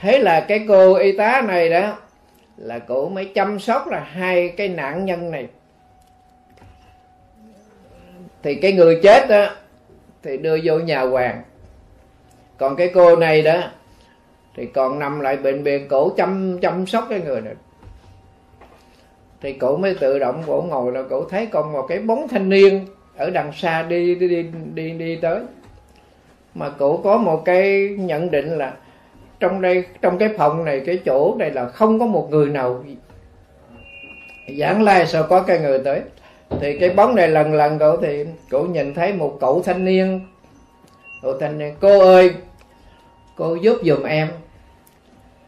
Thế là cái cô y tá này đó là cô mới chăm sóc là hai cái nạn nhân này. Thì cái người chết đó thì đưa vô nhà hoàng, còn cái cô này đó thì còn nằm lại bệnh viện, cổ chăm sóc cái người này. Thì cổ mới tự động cổ ngồi là cổ thấy còn một cái bóng thanh niên ở đằng xa đi tới, mà cổ có một cái nhận định là trong đây, trong cái phòng này, cái chỗ này là không có một người nào, giảng lai sao có cái người tới. Thì cái bóng này lần cổ thì cổ nhìn thấy một cậu thanh niên, cô ơi cô giúp giùm em,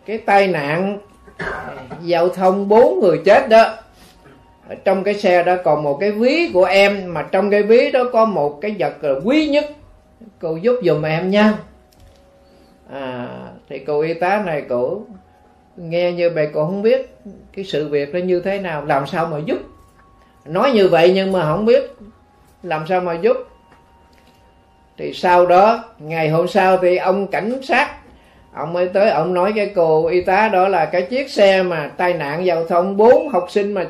cái tai nạn giao thông 4 người chết đó, ở trong cái xe đó còn một cái ví của em, mà trong cái ví đó có một cái vật quý nhất, cô giúp giùm em nha. Thì cô y tá này cổ nghe như vậy, cô không biết cái sự việc nó như thế nào, làm sao mà giúp. Nói như vậy nhưng mà không biết làm sao mà giúp. Thì sau đó ngày hôm sau thì ông cảnh sát ông mới tới, ông nói cái cô y tá đó là cái chiếc xe mà tai nạn giao thông 4 học sinh mà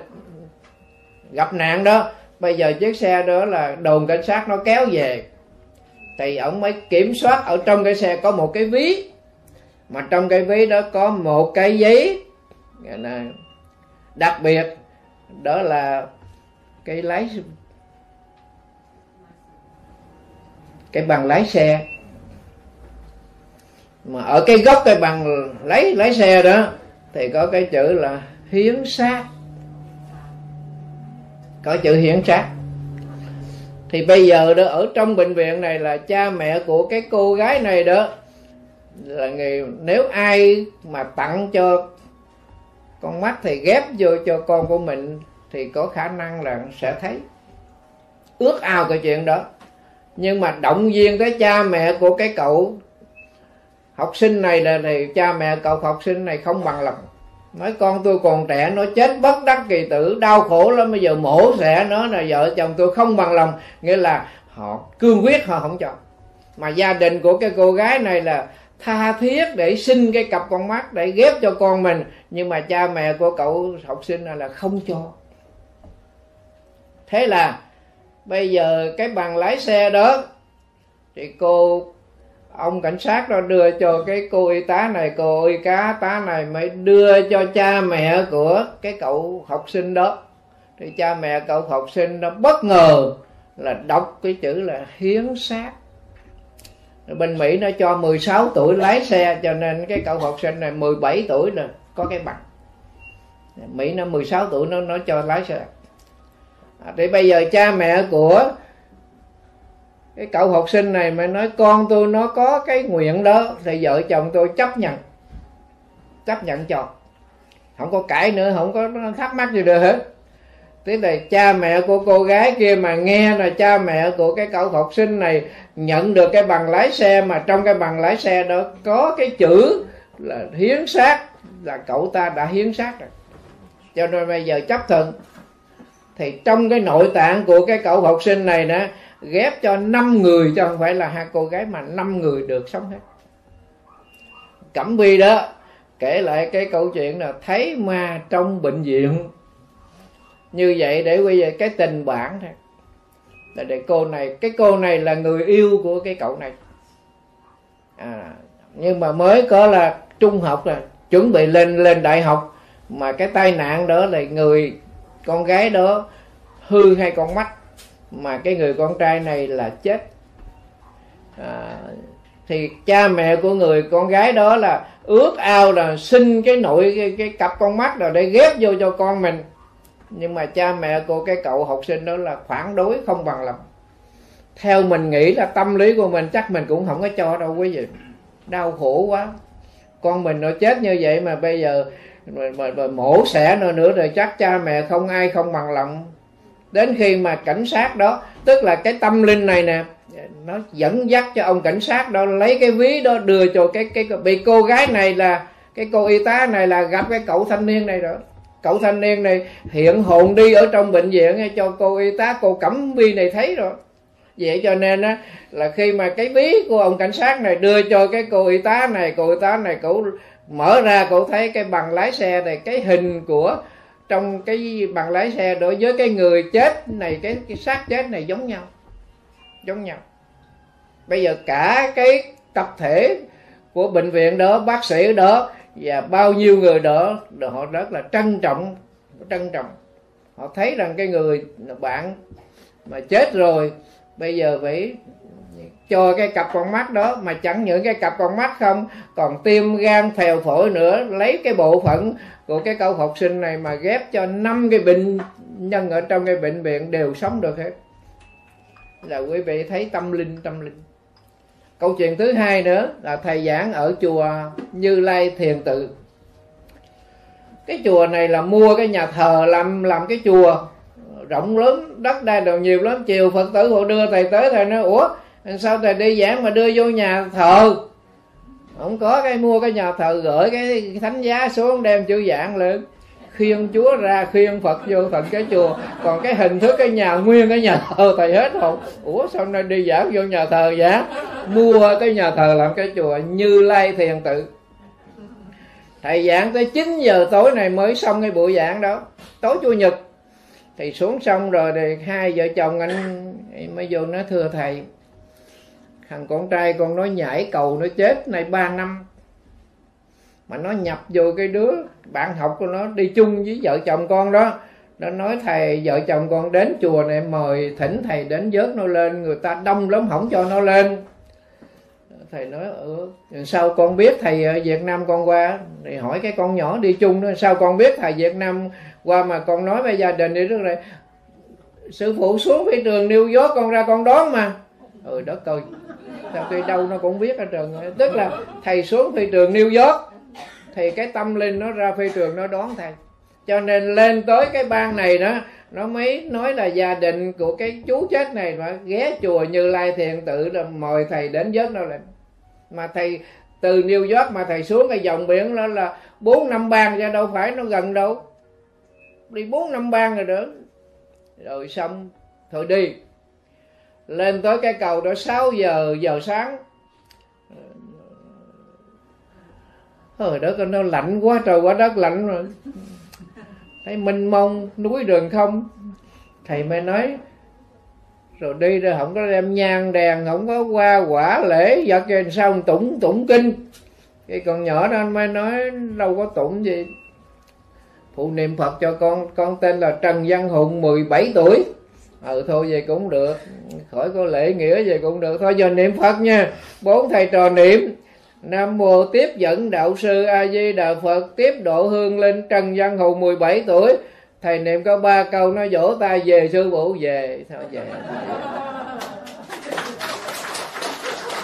gặp nạn đó, bây giờ chiếc xe đó là đồn cảnh sát nó kéo về. Thì ông mới kiểm soát ở trong cái xe có một cái ví, mà trong cái ví đó có một cái giấy đặc biệt, đó là cái bằng lái xe. Mà ở cái góc cái bằng lái xe đó thì có cái chữ là hiến xác. Thì bây giờ đó, ở trong bệnh viện này là cha mẹ của cái cô gái này đó là người, nếu ai mà tặng cho con mắt thì ghép vô cho con của mình thì có khả năng là sẽ thấy. Ước ao cái chuyện đó. Nhưng mà động viên tới cha mẹ của cái cậu học sinh này là thì cha mẹ cậu học sinh này không bằng lòng. Nói con tôi còn trẻ, nó chết bất đắc kỳ tử, đau khổ lắm, bây giờ mổ xẻ nó là vợ chồng tôi không bằng lòng. Nghĩa là họ cương quyết, họ không cho. Mà gia đình của cái cô gái này là tha thiết để xin cái cặp con mắt để ghép cho con mình. Nhưng mà cha mẹ của cậu học sinh này là không cho. Thế là bây giờ cái bằng lái xe đó thì ông cảnh sát đó đưa cho cái cô y tá này, cô y tá này mới đưa cho cha mẹ của cái cậu học sinh đó. Thì cha mẹ cậu học sinh đó bất ngờ là đọc cái chữ là hiến xác. Bên Mỹ nó cho 16 tuổi lái xe, cho nên cái cậu học sinh này 17 tuổi là có cái bằng. Mỹ nó 16 tuổi nó cho lái xe. Thì bây giờ cha mẹ của cái cậu học sinh này mà nói con tôi nó có cái nguyện đó thì vợ chồng tôi chấp nhận cho, không có cãi nữa, không có thắc mắc gì được hết. Thế là cha mẹ của cô gái kia mà nghe là cha mẹ của cái cậu học sinh này nhận được cái bằng lái xe, mà trong cái bằng lái xe đó có cái chữ là hiến xác, là cậu ta đã hiến xác rồi, cho nên bây giờ chấp thuận. Thì trong cái nội tạng của cái cậu học sinh này đó ghép cho 5 người, chứ không phải là hai cô gái mà 5 người được sống hết. Cẩm Vy đó kể lại cái câu chuyện là thấy ma trong bệnh viện. Như vậy để quay về cái tình bản thôi. Là để cái cô này là người yêu của cái cậu này. Nhưng mà mới có là trung học, là chuẩn bị lên đại học, mà cái tai nạn đó là người con gái đó hư hai con mắt, mà cái người con trai này là chết. Thì cha mẹ của người con gái đó là ước ao là xin cái cặp con mắt rồi để ghép vô cho con mình. Nhưng mà cha mẹ của cái cậu học sinh đó là phản đối, không bằng lòng. Theo mình nghĩ là tâm lý của mình chắc mình cũng không có cho đâu quý vị. Đau khổ quá, con mình nó chết như vậy mà bây giờ mà mổ xẻ nữa rồi chắc cha mẹ không ai không bằng lòng. Đến khi mà cảnh sát đó, tức là cái tâm linh này nè, nó dẫn dắt cho ông cảnh sát đó lấy cái ví đó đưa cho cái bị cô gái này, là cái cô y tá này là gặp cái cậu thanh niên này rồi. Cậu thanh niên này hiện hồn đi ở trong bệnh viện cho cô y tá, cô Cẩm Vy này thấy rồi. Vậy cho nên á, là khi mà cái ví của ông cảnh sát này đưa cho cái cô y tá này, cô y tá này cậu mở ra, cậu thấy cái bằng lái xe này, cái hình của trong cái bằng lái xe đối với cái người chết này, cái xác chết này giống nhau. Bây giờ cả cái tập thể của bệnh viện đó, bác sĩ đó và bao nhiêu người đó, họ rất là trân trọng. Họ thấy rằng cái người bạn mà chết rồi bây giờ phải cho cái cặp con mắt đó, mà chẳng những cái cặp con mắt không, còn tim, gan, phèo, phổi nữa. Lấy cái bộ phận của cái cậu học sinh này mà ghép cho 5 cái bệnh nhân ở trong cái bệnh viện đều sống được hết. Là quý vị thấy tâm linh. Câu chuyện thứ hai nữa là thầy giảng ở chùa Như Lai Thiền Tự. Cái chùa này là mua cái nhà thờ làm cái chùa rộng lớn, đất đai đều nhiều lắm. Chiều Phật tử họ đưa thầy tới, thầy nói ủa sao thầy đi giảng mà đưa vô nhà thờ? Không có, cái mua cái nhà thờ gửi cái thánh giá xuống đem chữ giảng lên, khiêng Chúa ra khiêng Phật vô tận cái chùa. Còn cái hình thức cái nhà, nguyên cái nhà thờ thầy hết hồn. Ủa sao nay đi giảng vô nhà thờ giảng? Mua cái nhà thờ làm cái chùa Như Lai Thiền Tự. Thầy giảng tới 9 giờ tối này mới xong cái buổi giảng đó, tối Chủ nhật. Thì xuống xong rồi thì hai vợ chồng anh mới vô nói thưa thầy, thằng con trai con nó nhảy cầu nó chết nay 3 năm. Mà nó nhập vô cái đứa bạn học của nó đi chung với vợ chồng con đó. Nó nói thầy, vợ chồng con đến chùa này mời, thỉnh thầy đến vớt nó lên, người ta đông lắm không cho nó lên. Thầy nói sao con biết thầy ở Việt Nam con qua? Thì hỏi cái con nhỏ đi chung đó, sao con biết thầy Việt Nam qua mà con nói với gia đình đi trước này. sư phụ xuống phía trường New York, con ra con đón mà. Ừ đó coi, sau khi đâu nó cũng biết ở trường. Tức là thầy xuống phi trường New York thì cái tâm linh nó ra phi trường nó đón thầy. Cho nên lên tới cái bang này đó, nó mới nói là gia đình của cái chú chết này mà ghé chùa Như Lai Thiền Tự rồi mời thầy đến giấc đâu lệnh. Mà thầy từ New York mà thầy xuống cái dòng biển đó là 4-5 bang ra, đâu phải nó gần đâu, đi 4-5 bang rồi nữa. Rồi xong thôi đi. Lên tới cái cầu đó 6 giờ sáng. Trời đất ơi, nó lạnh quá trời quá đất lạnh rồi. Thấy mênh mông núi rừng không. Thầy mới nói rồi đi rồi không có đem nhang đèn, không có hoa quả lễ vật cho sao tụng kinh. Cái con nhỏ đó anh mới nói đâu có tụng gì. Phụ niệm Phật cho con tên là Trần Văn Hùng, 17 tuổi. Ừ thôi vậy cũng được, khỏi có lễ nghĩa vậy cũng được, thôi giờ niệm Phật nha. 4 thầy trò niệm Nam Mô Tiếp Dẫn Đạo Sư A Di Đà Phật Tiếp Độ Hương Linh Trần Văn Hùng 17 tuổi. Thầy niệm có 3 câu, nó vỗ tay về sư phụ về. Thôi về.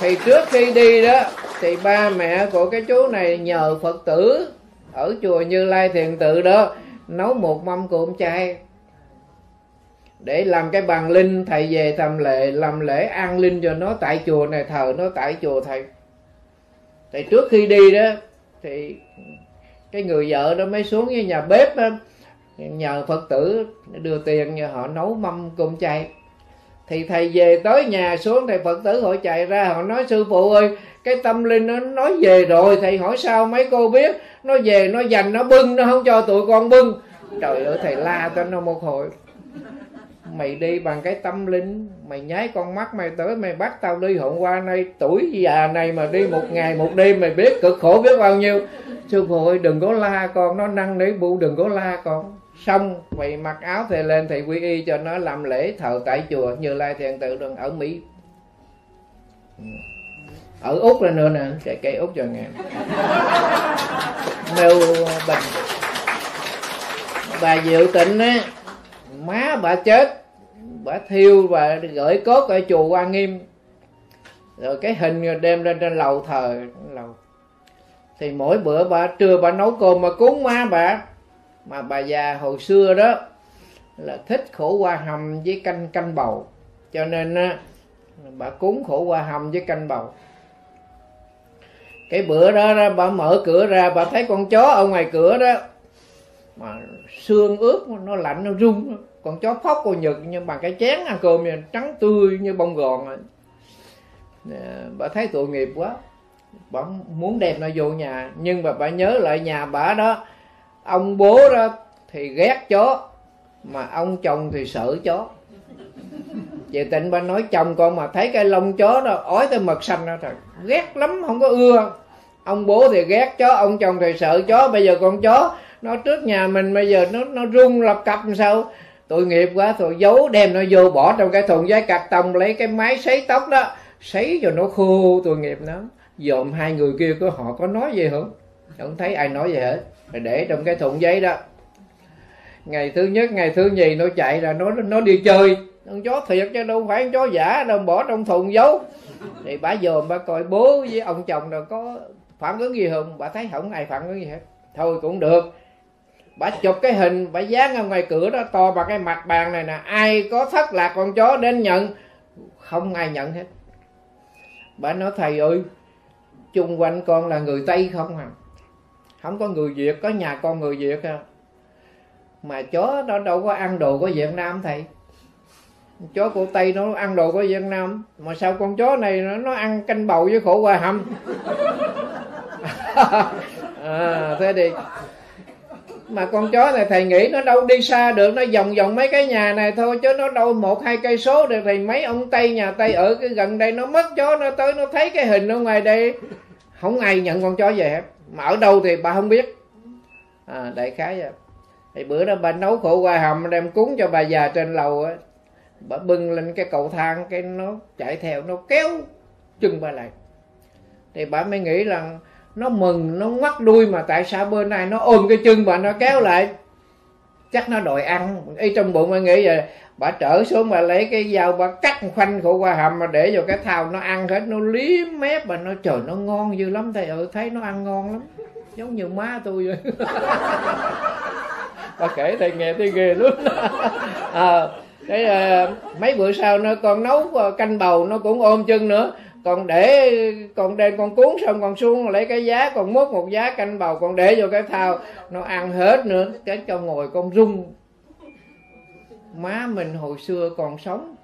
Thì trước khi đi đó thì ba mẹ của cái chú này nhờ Phật tử ở chùa Như Lai Thiền Tự đó nấu một mâm cơm chay để làm cái bàn linh, thầy về thầm lệ làm lễ an linh cho nó tại chùa này, thờ nó tại chùa thầy. Thì trước khi đi đó thì cái người vợ đó mới xuống với nhà bếp đó, nhờ Phật tử đưa tiền nhờ họ nấu mâm cơm chay. Thì thầy về tới nhà xuống thì Phật tử họ chạy ra họ nói sư phụ ơi, cái tâm linh nó nói về rồi. Thầy hỏi sao mấy cô biết? Nó về nó giành nó bưng, nó không cho tụi con bưng. Trời ơi thầy la tên nó một hồi. Mày đi bằng cái tâm linh, mày nháy con mắt mày tới mày bắt tao đi hôm qua nay, tuổi già này mà đi một ngày một đêm mày biết cực khổ biết bao nhiêu. Sư phụ ơi đừng có la con, nó năn nỉ bu đừng có la con. Xong mày mặc áo thầy lên thầy quy y cho nó làm lễ thờ tại chùa Như Lai Thiền Tự đường ở Mỹ. Ở Úc là nữa nè, cây Úc cho ngàn nêu bình. Bà Diệu Tịnh á, má bà chết, bà thiêu và gửi cốt ở chùa Hoa Nghiêm. Rồi cái hình đem lên trên lầu thờ lầu. Thì mỗi bữa bà trưa bà nấu cơm mà cúng má bà. Mà bà già hồi xưa đó là thích khổ qua hầm với canh bầu, cho nên bà cúng khổ qua hầm với canh bầu. Cái bữa đó bà mở cửa ra bà thấy con chó ở ngoài cửa đó, mà xương ướt nó lạnh nó rung. Con chó phóc cô Nhật nhưng mà cái chén ăn cơm này, trắng tươi như bông gòn rồi. Bà thấy tội nghiệp quá, bà muốn đem nó vô nhà. Nhưng mà bà nhớ lại nhà bà đó, ông bố đó thì ghét chó mà ông chồng thì sợ chó. Chị Tịnh bà nói chồng con mà thấy cái lông chó đó ói tới mật xanh đó, trời ghét lắm không có ưa. Ông bố thì ghét chó, ông chồng thì sợ chó, bây giờ con chó nó trước nhà mình bây giờ nó rung lập cặp làm sao. Tội nghiệp quá, tôi giấu đem nó vô bỏ trong cái thùng giấy cạc tông, lấy cái máy sấy tóc đó sấy cho nó khô. Tội nghiệp nó dòm hai người kia có họ có nói gì không thấy ai nói gì hết, rồi để trong cái thùng giấy đó. Ngày thứ nhất ngày thứ nhì nó chạy ra nó đi chơi. Con chó thiệt chứ đâu phải con chó giả đâu, bỏ trong thùng giấu. Thì bà dòm bà coi bố với ông chồng đâu có phản ứng gì không. Bà thấy không ai phản ứng gì hết, thôi cũng được. Bà chụp cái hình, bà dán ở ngoài cửa đó to bằng cái mặt bàn này nè. Ai có thất lạc con chó đến nhận, không ai nhận hết. Bà nói thầy ơi, chung quanh con là người Tây không à? Không có người Việt, có nhà con người Việt à? Mà chó đó đâu có ăn đồ của Việt Nam thầy. Chó của Tây nó ăn đồ của Việt Nam, mà sao con chó này nó ăn canh bầu với khổ qua hầm. À, thế đi. Mà con chó này thầy nghĩ nó đâu đi xa được, nó vòng vòng mấy cái nhà này thôi chứ nó đâu 1-2 cây số được. Thì mấy ông Tây nhà Tây ở cái gần đây nó mất chó, nó tới nó thấy cái hình ở ngoài đây, không ai nhận con chó về hết. Mà ở đâu thì bà không biết. À, đại khái vậy. Thì bữa đó bà nấu khổ qua hầm đem cúng cho bà già trên lầu á, bà bưng lên cái cầu thang cái nó chạy theo nó kéo chân bà lại. Thì bà mới nghĩ là nó mừng, nó ngoắt đuôi mà tại sao bên này nó ôm cái chân bà nó kéo lại, chắc nó đòi ăn. Ý trong bụng bà nghĩ vậy. Bà trở xuống bà lấy cái dao bà cắt khoanh khổ qua hầm mà để vào cái thau nó ăn hết, nó liếm mép mà nó trời nó ngon dữ lắm thầy ơi, thấy nó ăn ngon lắm, giống như má tôi vậy. Bà kể thầy nghe thấy ghê luôn. Mấy bữa sau nó con nấu canh bầu nó cũng ôm chân nữa, còn để còn đen con cuốn xong còn xuống lấy cái giá, còn mốt một giá canh bầu còn để vô cái thau nó ăn hết nữa, cái con ngồi con rung. Má mình hồi xưa còn sống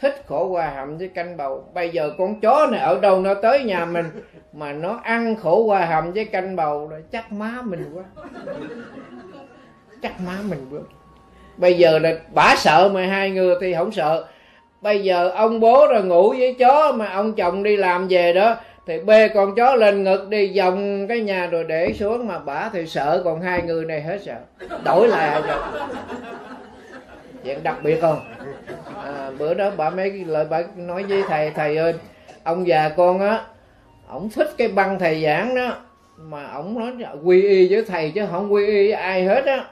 thích khổ qua hầm với canh bầu, bây giờ con chó này ở đâu nó tới nhà mình mà nó ăn khổ qua hầm với canh bầu rồi, chắc má mình quá, chắc má mình quá. Bây giờ là bả sợ mà hai người thì không sợ. Bây giờ ông bố rồi ngủ với chó mà ông chồng đi làm về đó thì bê con chó lên ngực đi vòng cái nhà rồi để xuống, mà bả thì sợ, còn hai người này hết sợ. Đổi lại rồi chuyện đặc biệt không? Bữa đó bà mấy lời bà nói với thầy, thầy ơi ông già con á, ổng thích cái băng thầy giảng đó, mà ổng nói quy y với thầy chứ không quy y với ai hết á.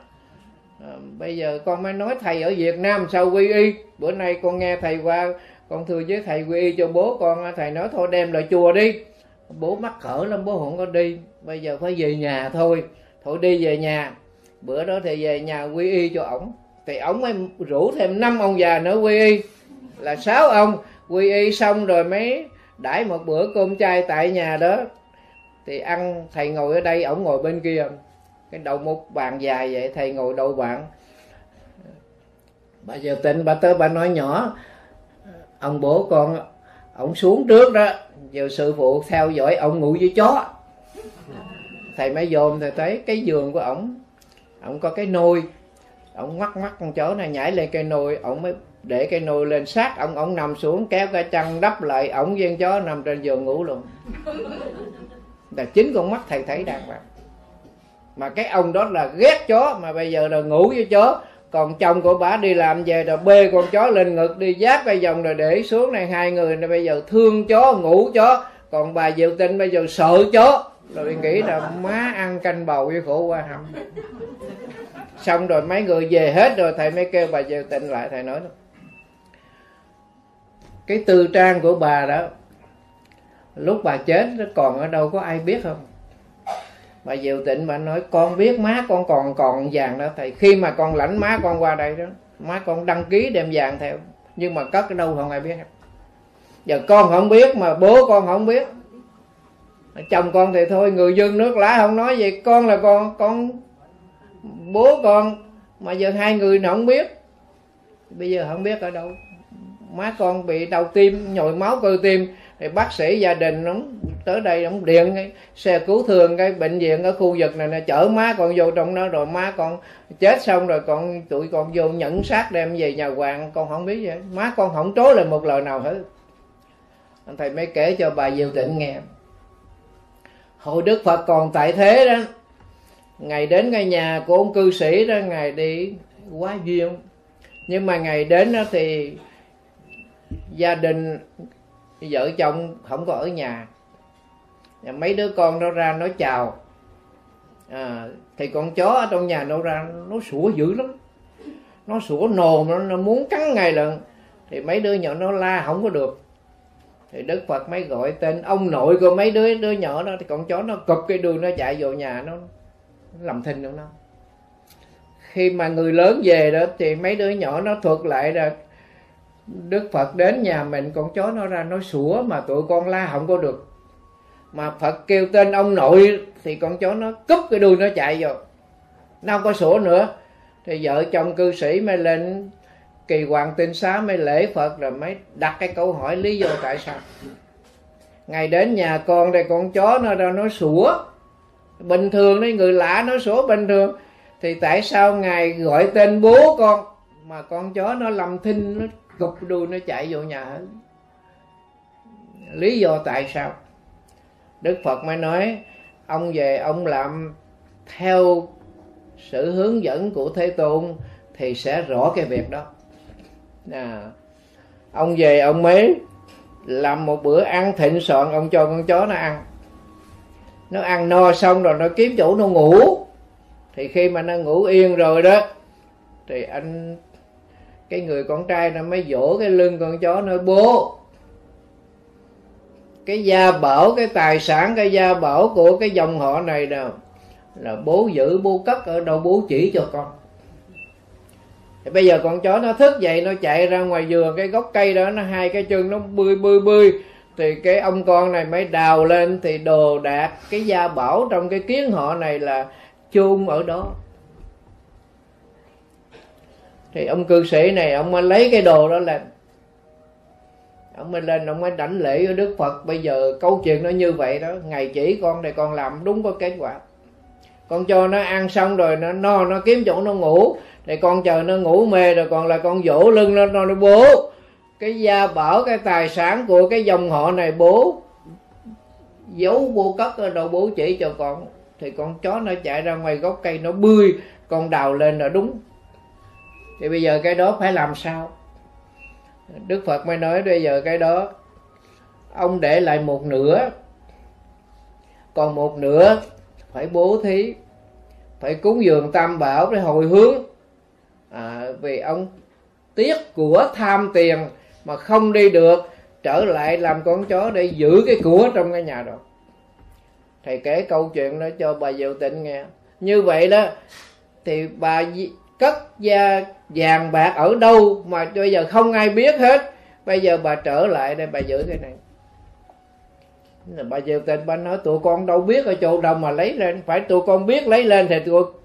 Bây giờ con mới nói thầy ở Việt Nam sao quy y, bữa nay con nghe thầy qua con thưa với thầy quy y cho bố con, thầy nói thôi đem lại chùa đi. Bố mắc cỡ lắm, bố không có đi, bây giờ phải về nhà thôi, thôi đi về nhà. Bữa đó thì về nhà quy y cho ổng, thì ổng mới rủ thêm 5 ông già nữa quy y, là 6 ông quy y xong rồi mới đãi một bữa cơm chay tại nhà đó. Thì ăn thầy ngồi ở đây, ổng ngồi bên kia, cái đầu một bàn dài vậy, thầy ngồi đầu bạn. Bà giờ tịnh bà tới bà nói nhỏ, ông bố con ổng xuống trước đó, giờ sư phụ theo dõi ông ngủ với chó. Thầy mới dồn thầy thấy cái giường của ổng có cái nôi, ổng ngoắc ngoắc con chó này nhảy lên cây nồi, ổng mới để cây nồi lên sát ổng nằm xuống, kéo cái chăn đắp lại, ổng với con chó nằm trên giường ngủ luôn. Là chính con mắt thầy thấy đàng hoàng. Mà cái ông đó là ghét chó mà bây giờ là ngủ với chó, còn chồng của bà đi làm về rồi bê con chó lên ngực đi giáp cái vòng rồi để xuống này, hai người này bây giờ thương chó ngủ chó, còn bà Diệu Tinh bây giờ sợ chó, rồi nghĩ là má ăn canh bầu với khổ qua hầm. Xong rồi mấy người về hết rồi, thầy mới kêu bà Diệu Tịnh lại, thầy nói cái tư trang của bà đó lúc bà chết nó còn ở đâu có ai biết không. Bà Diệu Tịnh bà nói con biết má con còn vàng đó thầy, khi mà con lãnh má con qua đây đó, má con đăng ký đem vàng theo, nhưng mà cất ở đâu không ai biết hết. Giờ con không biết mà bố con không biết, chồng con thì thôi người dân nước lã không nói vậy, con là con bố con mà giờ hai người nó không biết, bây giờ không biết ở đâu. Má con bị đau tim, nhồi máu cơ tim, thì bác sĩ gia đình nó tới đây, ông điện cái xe cứu thương cái bệnh viện ở khu vực này nó chở má con vô trong đó, rồi má con chết xong rồi tụi con vô nhận xác đem về nhà hoàng, con không biết vậy, má con không trối lại một lời nào hết. Thầy mới kể cho bà Diệu Tịnh nghe, hồi Đức Phật còn tại thế đó, ngày đến cái nhà của ông cư sĩ đó, ngày đi quá duyên, nhưng mà ngày đến đó thì gia đình vợ chồng không có ở nhà, mấy đứa con nó ra nó chào, thì con chó ở trong nhà nó ra nó sủa dữ lắm, nó sủa nồn, nó muốn cắn ngay lần, thì mấy đứa nhỏ nó la không có được, thì Đức Phật mới gọi tên ông nội của mấy đứa nhỏ đó, thì con chó nó cụp cái đuôi nó chạy vô nhà nó làm thinh đâu nó. Khi mà người lớn về đó thì mấy đứa nhỏ nó thuật lại là Đức Phật đến nhà mình, con chó nó ra nó sủa mà tụi con la không có được, mà Phật kêu tên ông nội thì con chó nó cúp cái đuôi nó chạy vô, nó không có sủa nữa. Thì vợ chồng cư sĩ mới lên kỳ hoàng tinh xá mới lễ Phật, rồi mới đặt cái câu hỏi lý do tại sao ngày đến nhà con đây con chó nó ra nó sủa bình thường đấy, người lạ nó sủa bình thường, thì tại sao ngài gọi tên bố con mà con chó nó làm thinh, nó gục đuôi nó chạy vô nhà hết, lý do tại sao? Đức Phật mới nói ông về ông làm theo sự hướng dẫn của Thế Tôn thì sẽ rõ cái việc đó. Ông về ông mới làm một bữa ăn thịnh soạn, ông cho con chó nó ăn. Nó ăn no xong rồi nó kiếm chỗ nó ngủ. Thì khi mà nó ngủ yên rồi đó, thì anh cái người con trai nó mới vỗ cái lưng con chó nói: bố, cái gia bảo, cái tài sản, cái gia bảo của cái dòng họ này nào là bố giữ, bố cất ở đâu, bố chỉ cho con. Thì bây giờ con chó nó thức dậy, nó chạy ra ngoài vườn cái gốc cây đó, nó hai cái chân nó bươi bươi bươi, thì cái ông con này mới đào lên, thì đồ đạc cái gia bảo trong cái kiến họ này là chôn ở đó. Thì ông cư sĩ này, ông mới lấy cái đồ đó lên, ông mới lên, ông mới đảnh lễ với Đức Phật. Bây giờ câu chuyện nó như vậy đó, Ngài chỉ con này con làm đúng có kết quả. Con cho nó ăn xong rồi nó no, nó kiếm chỗ nó ngủ, thì con chờ nó ngủ mê rồi còn là con vỗ lưng nó bố, cái gia bảo, cái tài sản của cái dòng họ này bố giấu, bố cất ở đâu, bố chỉ cho con. Thì con chó nó chạy ra ngoài gốc cây nó bươi, con đào lên là đúng. Thì bây giờ cái đó phải làm sao? Đức Phật mới nói bây giờ cái đó ông để lại một nửa, còn một nửa phải bố thí, phải cúng dường tam bảo để hồi hướng. Vì ông tiếc của tham tiền mà không đi được, trở lại làm con chó để giữ cái của trong cái nhà đó. Thầy kể câu chuyện đó cho bà Diệu Tịnh nghe. Như vậy đó thì bà cất gia vàng bạc ở đâu mà bây giờ không ai biết hết. Bây giờ bà trở lại đây bà giữ cái này. Bà Diệu Tịnh bà nói tụi con đâu biết ở chỗ đâu mà lấy lên, phải tụi con biết lấy lên thì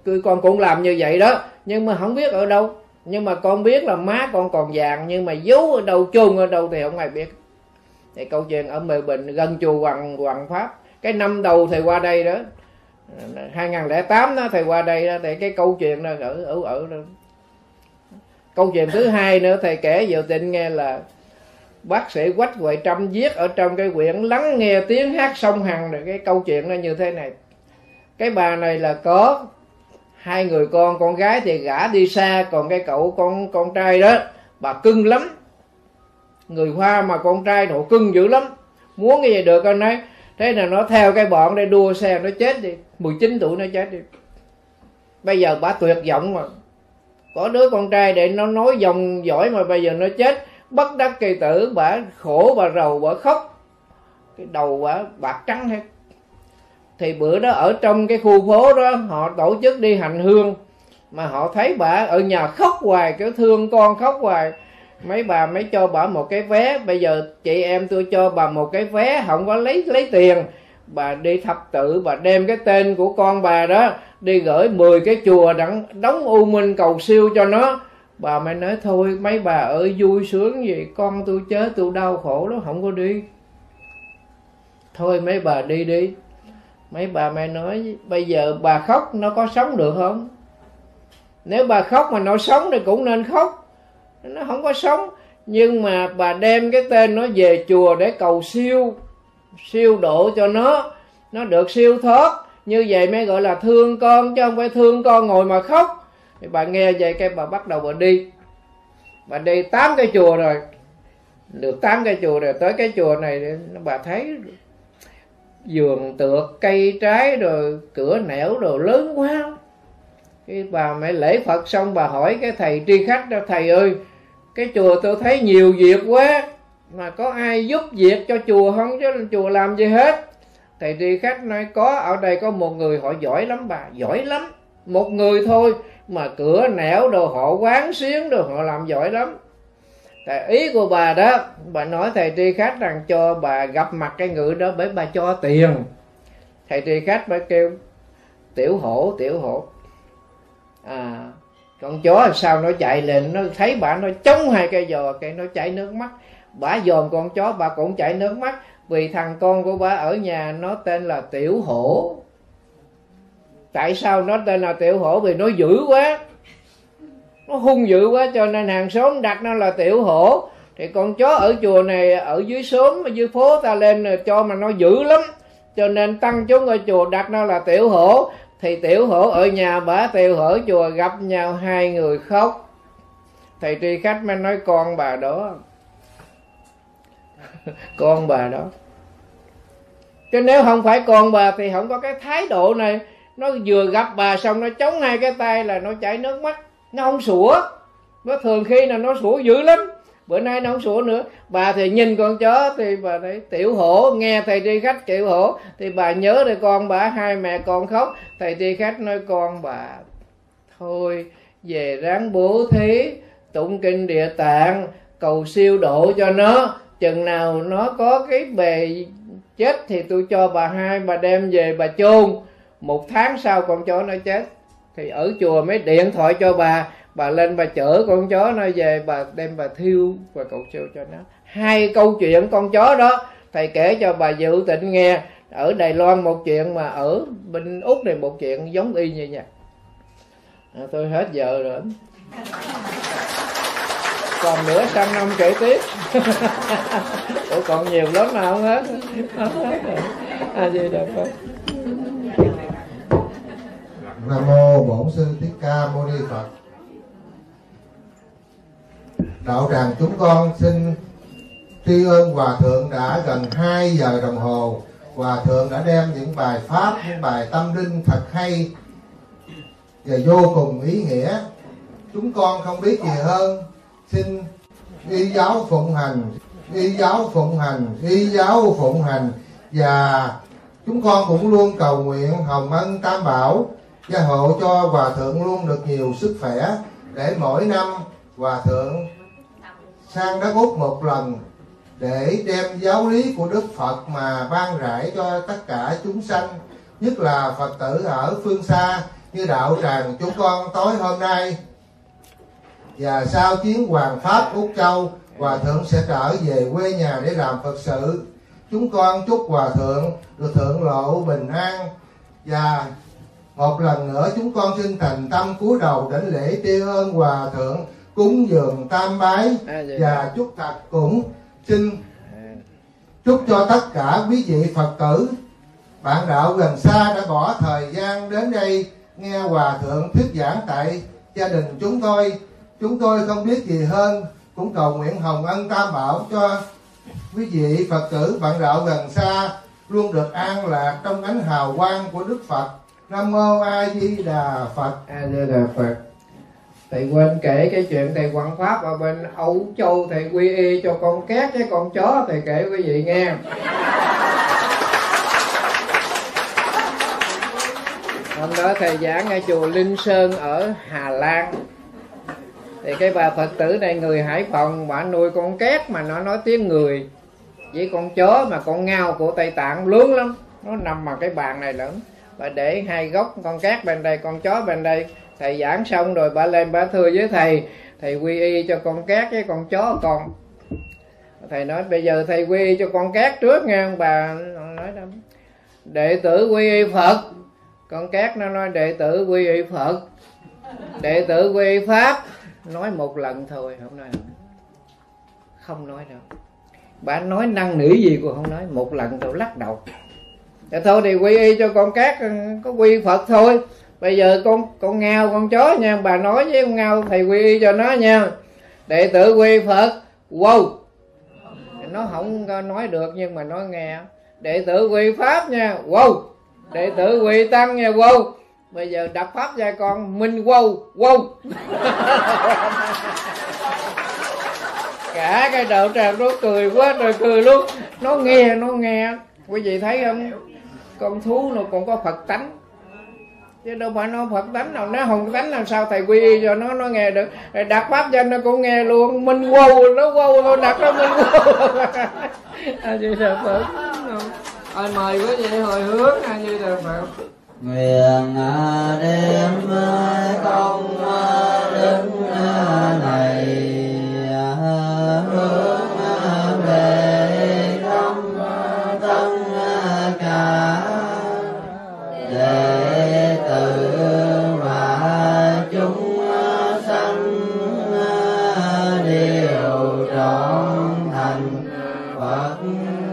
tụi con cũng làm như vậy đó, nhưng mà không biết ở đâu. Nhưng mà con biết là má con còn vàng, nhưng mà giấu ở đâu, chôn ở đâu thì không ai biết. Thì câu chuyện ở Mê Bình gần chùa Hoàng Pháp, cái năm đầu thầy qua đây đó, 2008 đó thầy qua đây đó, thì cái câu chuyện đó ở đó. Câu chuyện thứ hai nữa thầy kể Diệu Tịnh nghe là bác sĩ Quách Hội Trâm viết ở trong cái quyển Lắng nghe tiếng hát sông Hằng. Rồi cái câu chuyện nó như thế này: cái bà này là có hai người con gái thì gả đi xa, còn cái cậu con trai đó bà cưng lắm. Người Hoa mà con trai nó cưng dữ lắm, muốn cái gì được. Con nói thế là nó theo cái bọn đây đua xe nó chết đi, 19 tuổi nó chết đi. Bây giờ bà tuyệt vọng mà có đứa con trai để nó nói dòng giỏi mà bây giờ nó chết bất đắc kỳ tử. Bà khổ, bà rầu, bà khóc, cái đầu bà bạc trắng hết. Thì bữa đó ở trong cái khu phố đó họ tổ chức đi hành hương, mà họ thấy bà ở nhà khóc hoài, cứ thương con khóc hoài. Mấy bà mới cho bà một cái vé. Bây giờ chị em tôi cho bà một cái vé, không có lấy tiền. Bà đi thập tự, bà đem cái tên của con bà đó đi gửi 10 cái chùa đóng u minh cầu siêu cho nó. Bà mới nói thôi mấy bà ơi, vui sướng gì, con tôi chết tôi đau khổ lắm, không có đi. Thôi mấy bà đi đi. Mấy bà mới nói bây giờ bà khóc nó có sống được không? Nếu bà khóc mà nó sống thì cũng nên khóc, nó không có sống. Nhưng mà bà đem cái tên nó về chùa để cầu siêu độ cho nó được siêu thoát. Như vậy mới gọi là thương con, chứ không phải thương con ngồi mà khóc. Thì bà nghe vậy cái bà bắt đầu bà đi. Bà đi 8 cái chùa rồi, được 8 cái chùa rồi, tới cái chùa này bà thấy vườn tược, cây trái rồi cửa nẻo rồi lớn quá. Cái bà mẹ lễ Phật xong bà hỏi cái thầy tri khách đó: thầy ơi, cái chùa tôi thấy nhiều việc quá, mà có ai giúp việc cho chùa không, chứ chùa làm gì hết. Thầy tri khách nói có, ở đây có một người họ giỏi lắm bà, giỏi lắm. Một người thôi mà cửa nẻo đồ họ quán xuyến đồ họ làm giỏi lắm. Tại ý của bà đó, bà nói thầy tri khách rằng cho bà gặp mặt cái người đó bởi bà cho tiền. Thầy tri khách bà kêu tiểu hổ. Con chó sao nó chạy lên, nó thấy bà nó chống hai cây giò, cái nó chảy nước mắt. Bà dòm con chó bà cũng chảy nước mắt, vì thằng con của bà ở nhà nó tên là Tiểu Hổ. Tại sao nó tên là Tiểu Hổ? Vì nó dữ quá, nó hung dữ quá, cho nên hàng xóm đặt nó là Tiểu Hổ. Thì con chó ở chùa này, ở dưới xóm, ở dưới phố ta lên cho mà nó dữ lắm, cho nên tăng chúng ở chùa đặt nó là Tiểu Hổ. Thì Tiểu Hổ ở nhà bà, Tiểu Hổ chùa gặp nhau, hai người khóc. Thầy tri khách mới nói con bà đó con bà đó, chứ nếu không phải con bà thì không có cái thái độ này. Nó vừa gặp bà xong nó chống hai cái tay là nó chảy nước mắt, nó không sủa. nó thường khi là nó sủa dữ lắm, bữa nay nó không sủa nữa. Bà thì nhìn con chó thì bà thấy tiểu hổ, nghe thầy đi khách tiểu hổ thì bà nhớ rồi con bà, hai mẹ con khóc. Thầy đi khách nói con bà thôi về ráng bố thí, tụng kinh Địa Tạng, cầu siêu độ cho nó, chừng nào nó có cái bề chết thì tôi cho bà hai bà đem về bà chôn. Một tháng sau con chó nó chết, thì ở chùa mới điện thoại cho bà lên bà chở con chó nó về, bà đem bà thiêu và cầu siêu cho nó. Hai câu chuyện con chó đó thầy kể cho bà Dự Tịnh nghe, ở Đài Loan một chuyện mà ở bên Úc này một chuyện giống y như vậy. Tôi hết giờ rồi, còn nửa sang năm kể tiếp. Ủa còn nhiều lắm mà không hết. Nam mô Bổn Sư Thích Ca Mâu Ni Phật. Đạo tràng chúng con xin tri ân hòa thượng đã gần 2 giờ đồng hồ. Hòa thượng đã đem những bài pháp, những bài tâm linh thật hay và vô cùng ý nghĩa. Chúng con không biết gì hơn, xin y giáo phụng hành, y giáo phụng hành, y giáo phụng hành. Và chúng con cũng luôn cầu nguyện hồng ân Tam Bảo gia hộ cho hòa thượng luôn được nhiều sức khỏe, để mỗi năm hòa thượng sang đất Úc một lần để đem giáo lý của Đức Phật mà ban rải cho tất cả chúng sanh, nhất là Phật tử ở phương xa như đạo tràng chúng con tối hôm nay. Và sau chuyến Hoàng Pháp Úc Châu, hòa thượng sẽ trở về quê nhà để làm Phật sự. Chúng con chúc hòa thượng được thượng lộ bình an. Và một lần nữa chúng con xin thành tâm cúi đầu đảnh lễ tri ân hòa thượng, cúng dường tam bái. Và chúc thật cũng xin chúc cho tất cả quý vị Phật tử bạn đạo gần xa đã bỏ thời gian đến đây nghe hòa thượng thuyết giảng tại gia đình chúng tôi. Chúng tôi không biết gì hơn, cũng cầu nguyện hồng ân Tam Bảo cho quý vị Phật tử bạn đạo gần xa luôn được an lạc trong ánh hào quang của Đức Phật. Nam mô A Di Đà Phật. A Di Đà Phật. Thầy quên kể cái chuyện thầy quảng pháp ở bên Âu Châu, thầy quy y cho con két với con chó, thầy kể quý vị nghe. Hôm đó thầy giảng ở chùa Linh Sơn ở Hà Lan. Thì cái bà Phật tử này người Hải Phòng, bà nuôi con két mà nó nói tiếng người, với con chó mà con ngao của Tây Tạng lớn lắm, nó nằm mà cái bàn này lẫn. Bà để hai gốc, con két bên đây, con chó bên đây. Thầy giảng xong rồi bà lên bà thưa với thầy quy y cho con két với con chó con. Thầy nói bây giờ thầy quy y cho con két trước nha. Bà nói đó, đệ tử quy y Phật. Con két nó nói đệ tử quy y Phật, đệ tử quy y Pháp. Nói một lần thôi, không nói, không nói đâu. Bà nói năn nỉ gì cũng không nói, một lần tôi lắc đầu. Để thôi thì quy y cho con cát, có quy Phật thôi. Bây giờ con ngao con chó nha, bà nói với con ngao thầy quy y cho nó nha, đệ tử quy Phật. Wow, nó không nói được nhưng mà nó nghe. Đệ tử quy Pháp nha. Wow, đệ tử quy Tăng nha. Wow, bây giờ đọc pháp cho con minh. Wow, wow. Cả cái đạo tràng nó cười quá rồi cười luôn. Nó nghe, nó nghe. Quý vị thấy không, con thú nó còn có Phật tánh, chứ đâu mà nó Phật tánh nào, nó không tánh làm sao thầy quy y cho nó nghe được. Rồi đặt pháp cho nó cũng nghe luôn. Minh wow, nó wow thôi, đặt nó minh wow. A Di Đà Phật. Ai mời quý vị hồi hướng A Di Đà Phật. Nguyện đem công đức này hướng về trong tất cả đệ tử và chúng sanh đều trọn thành Phật.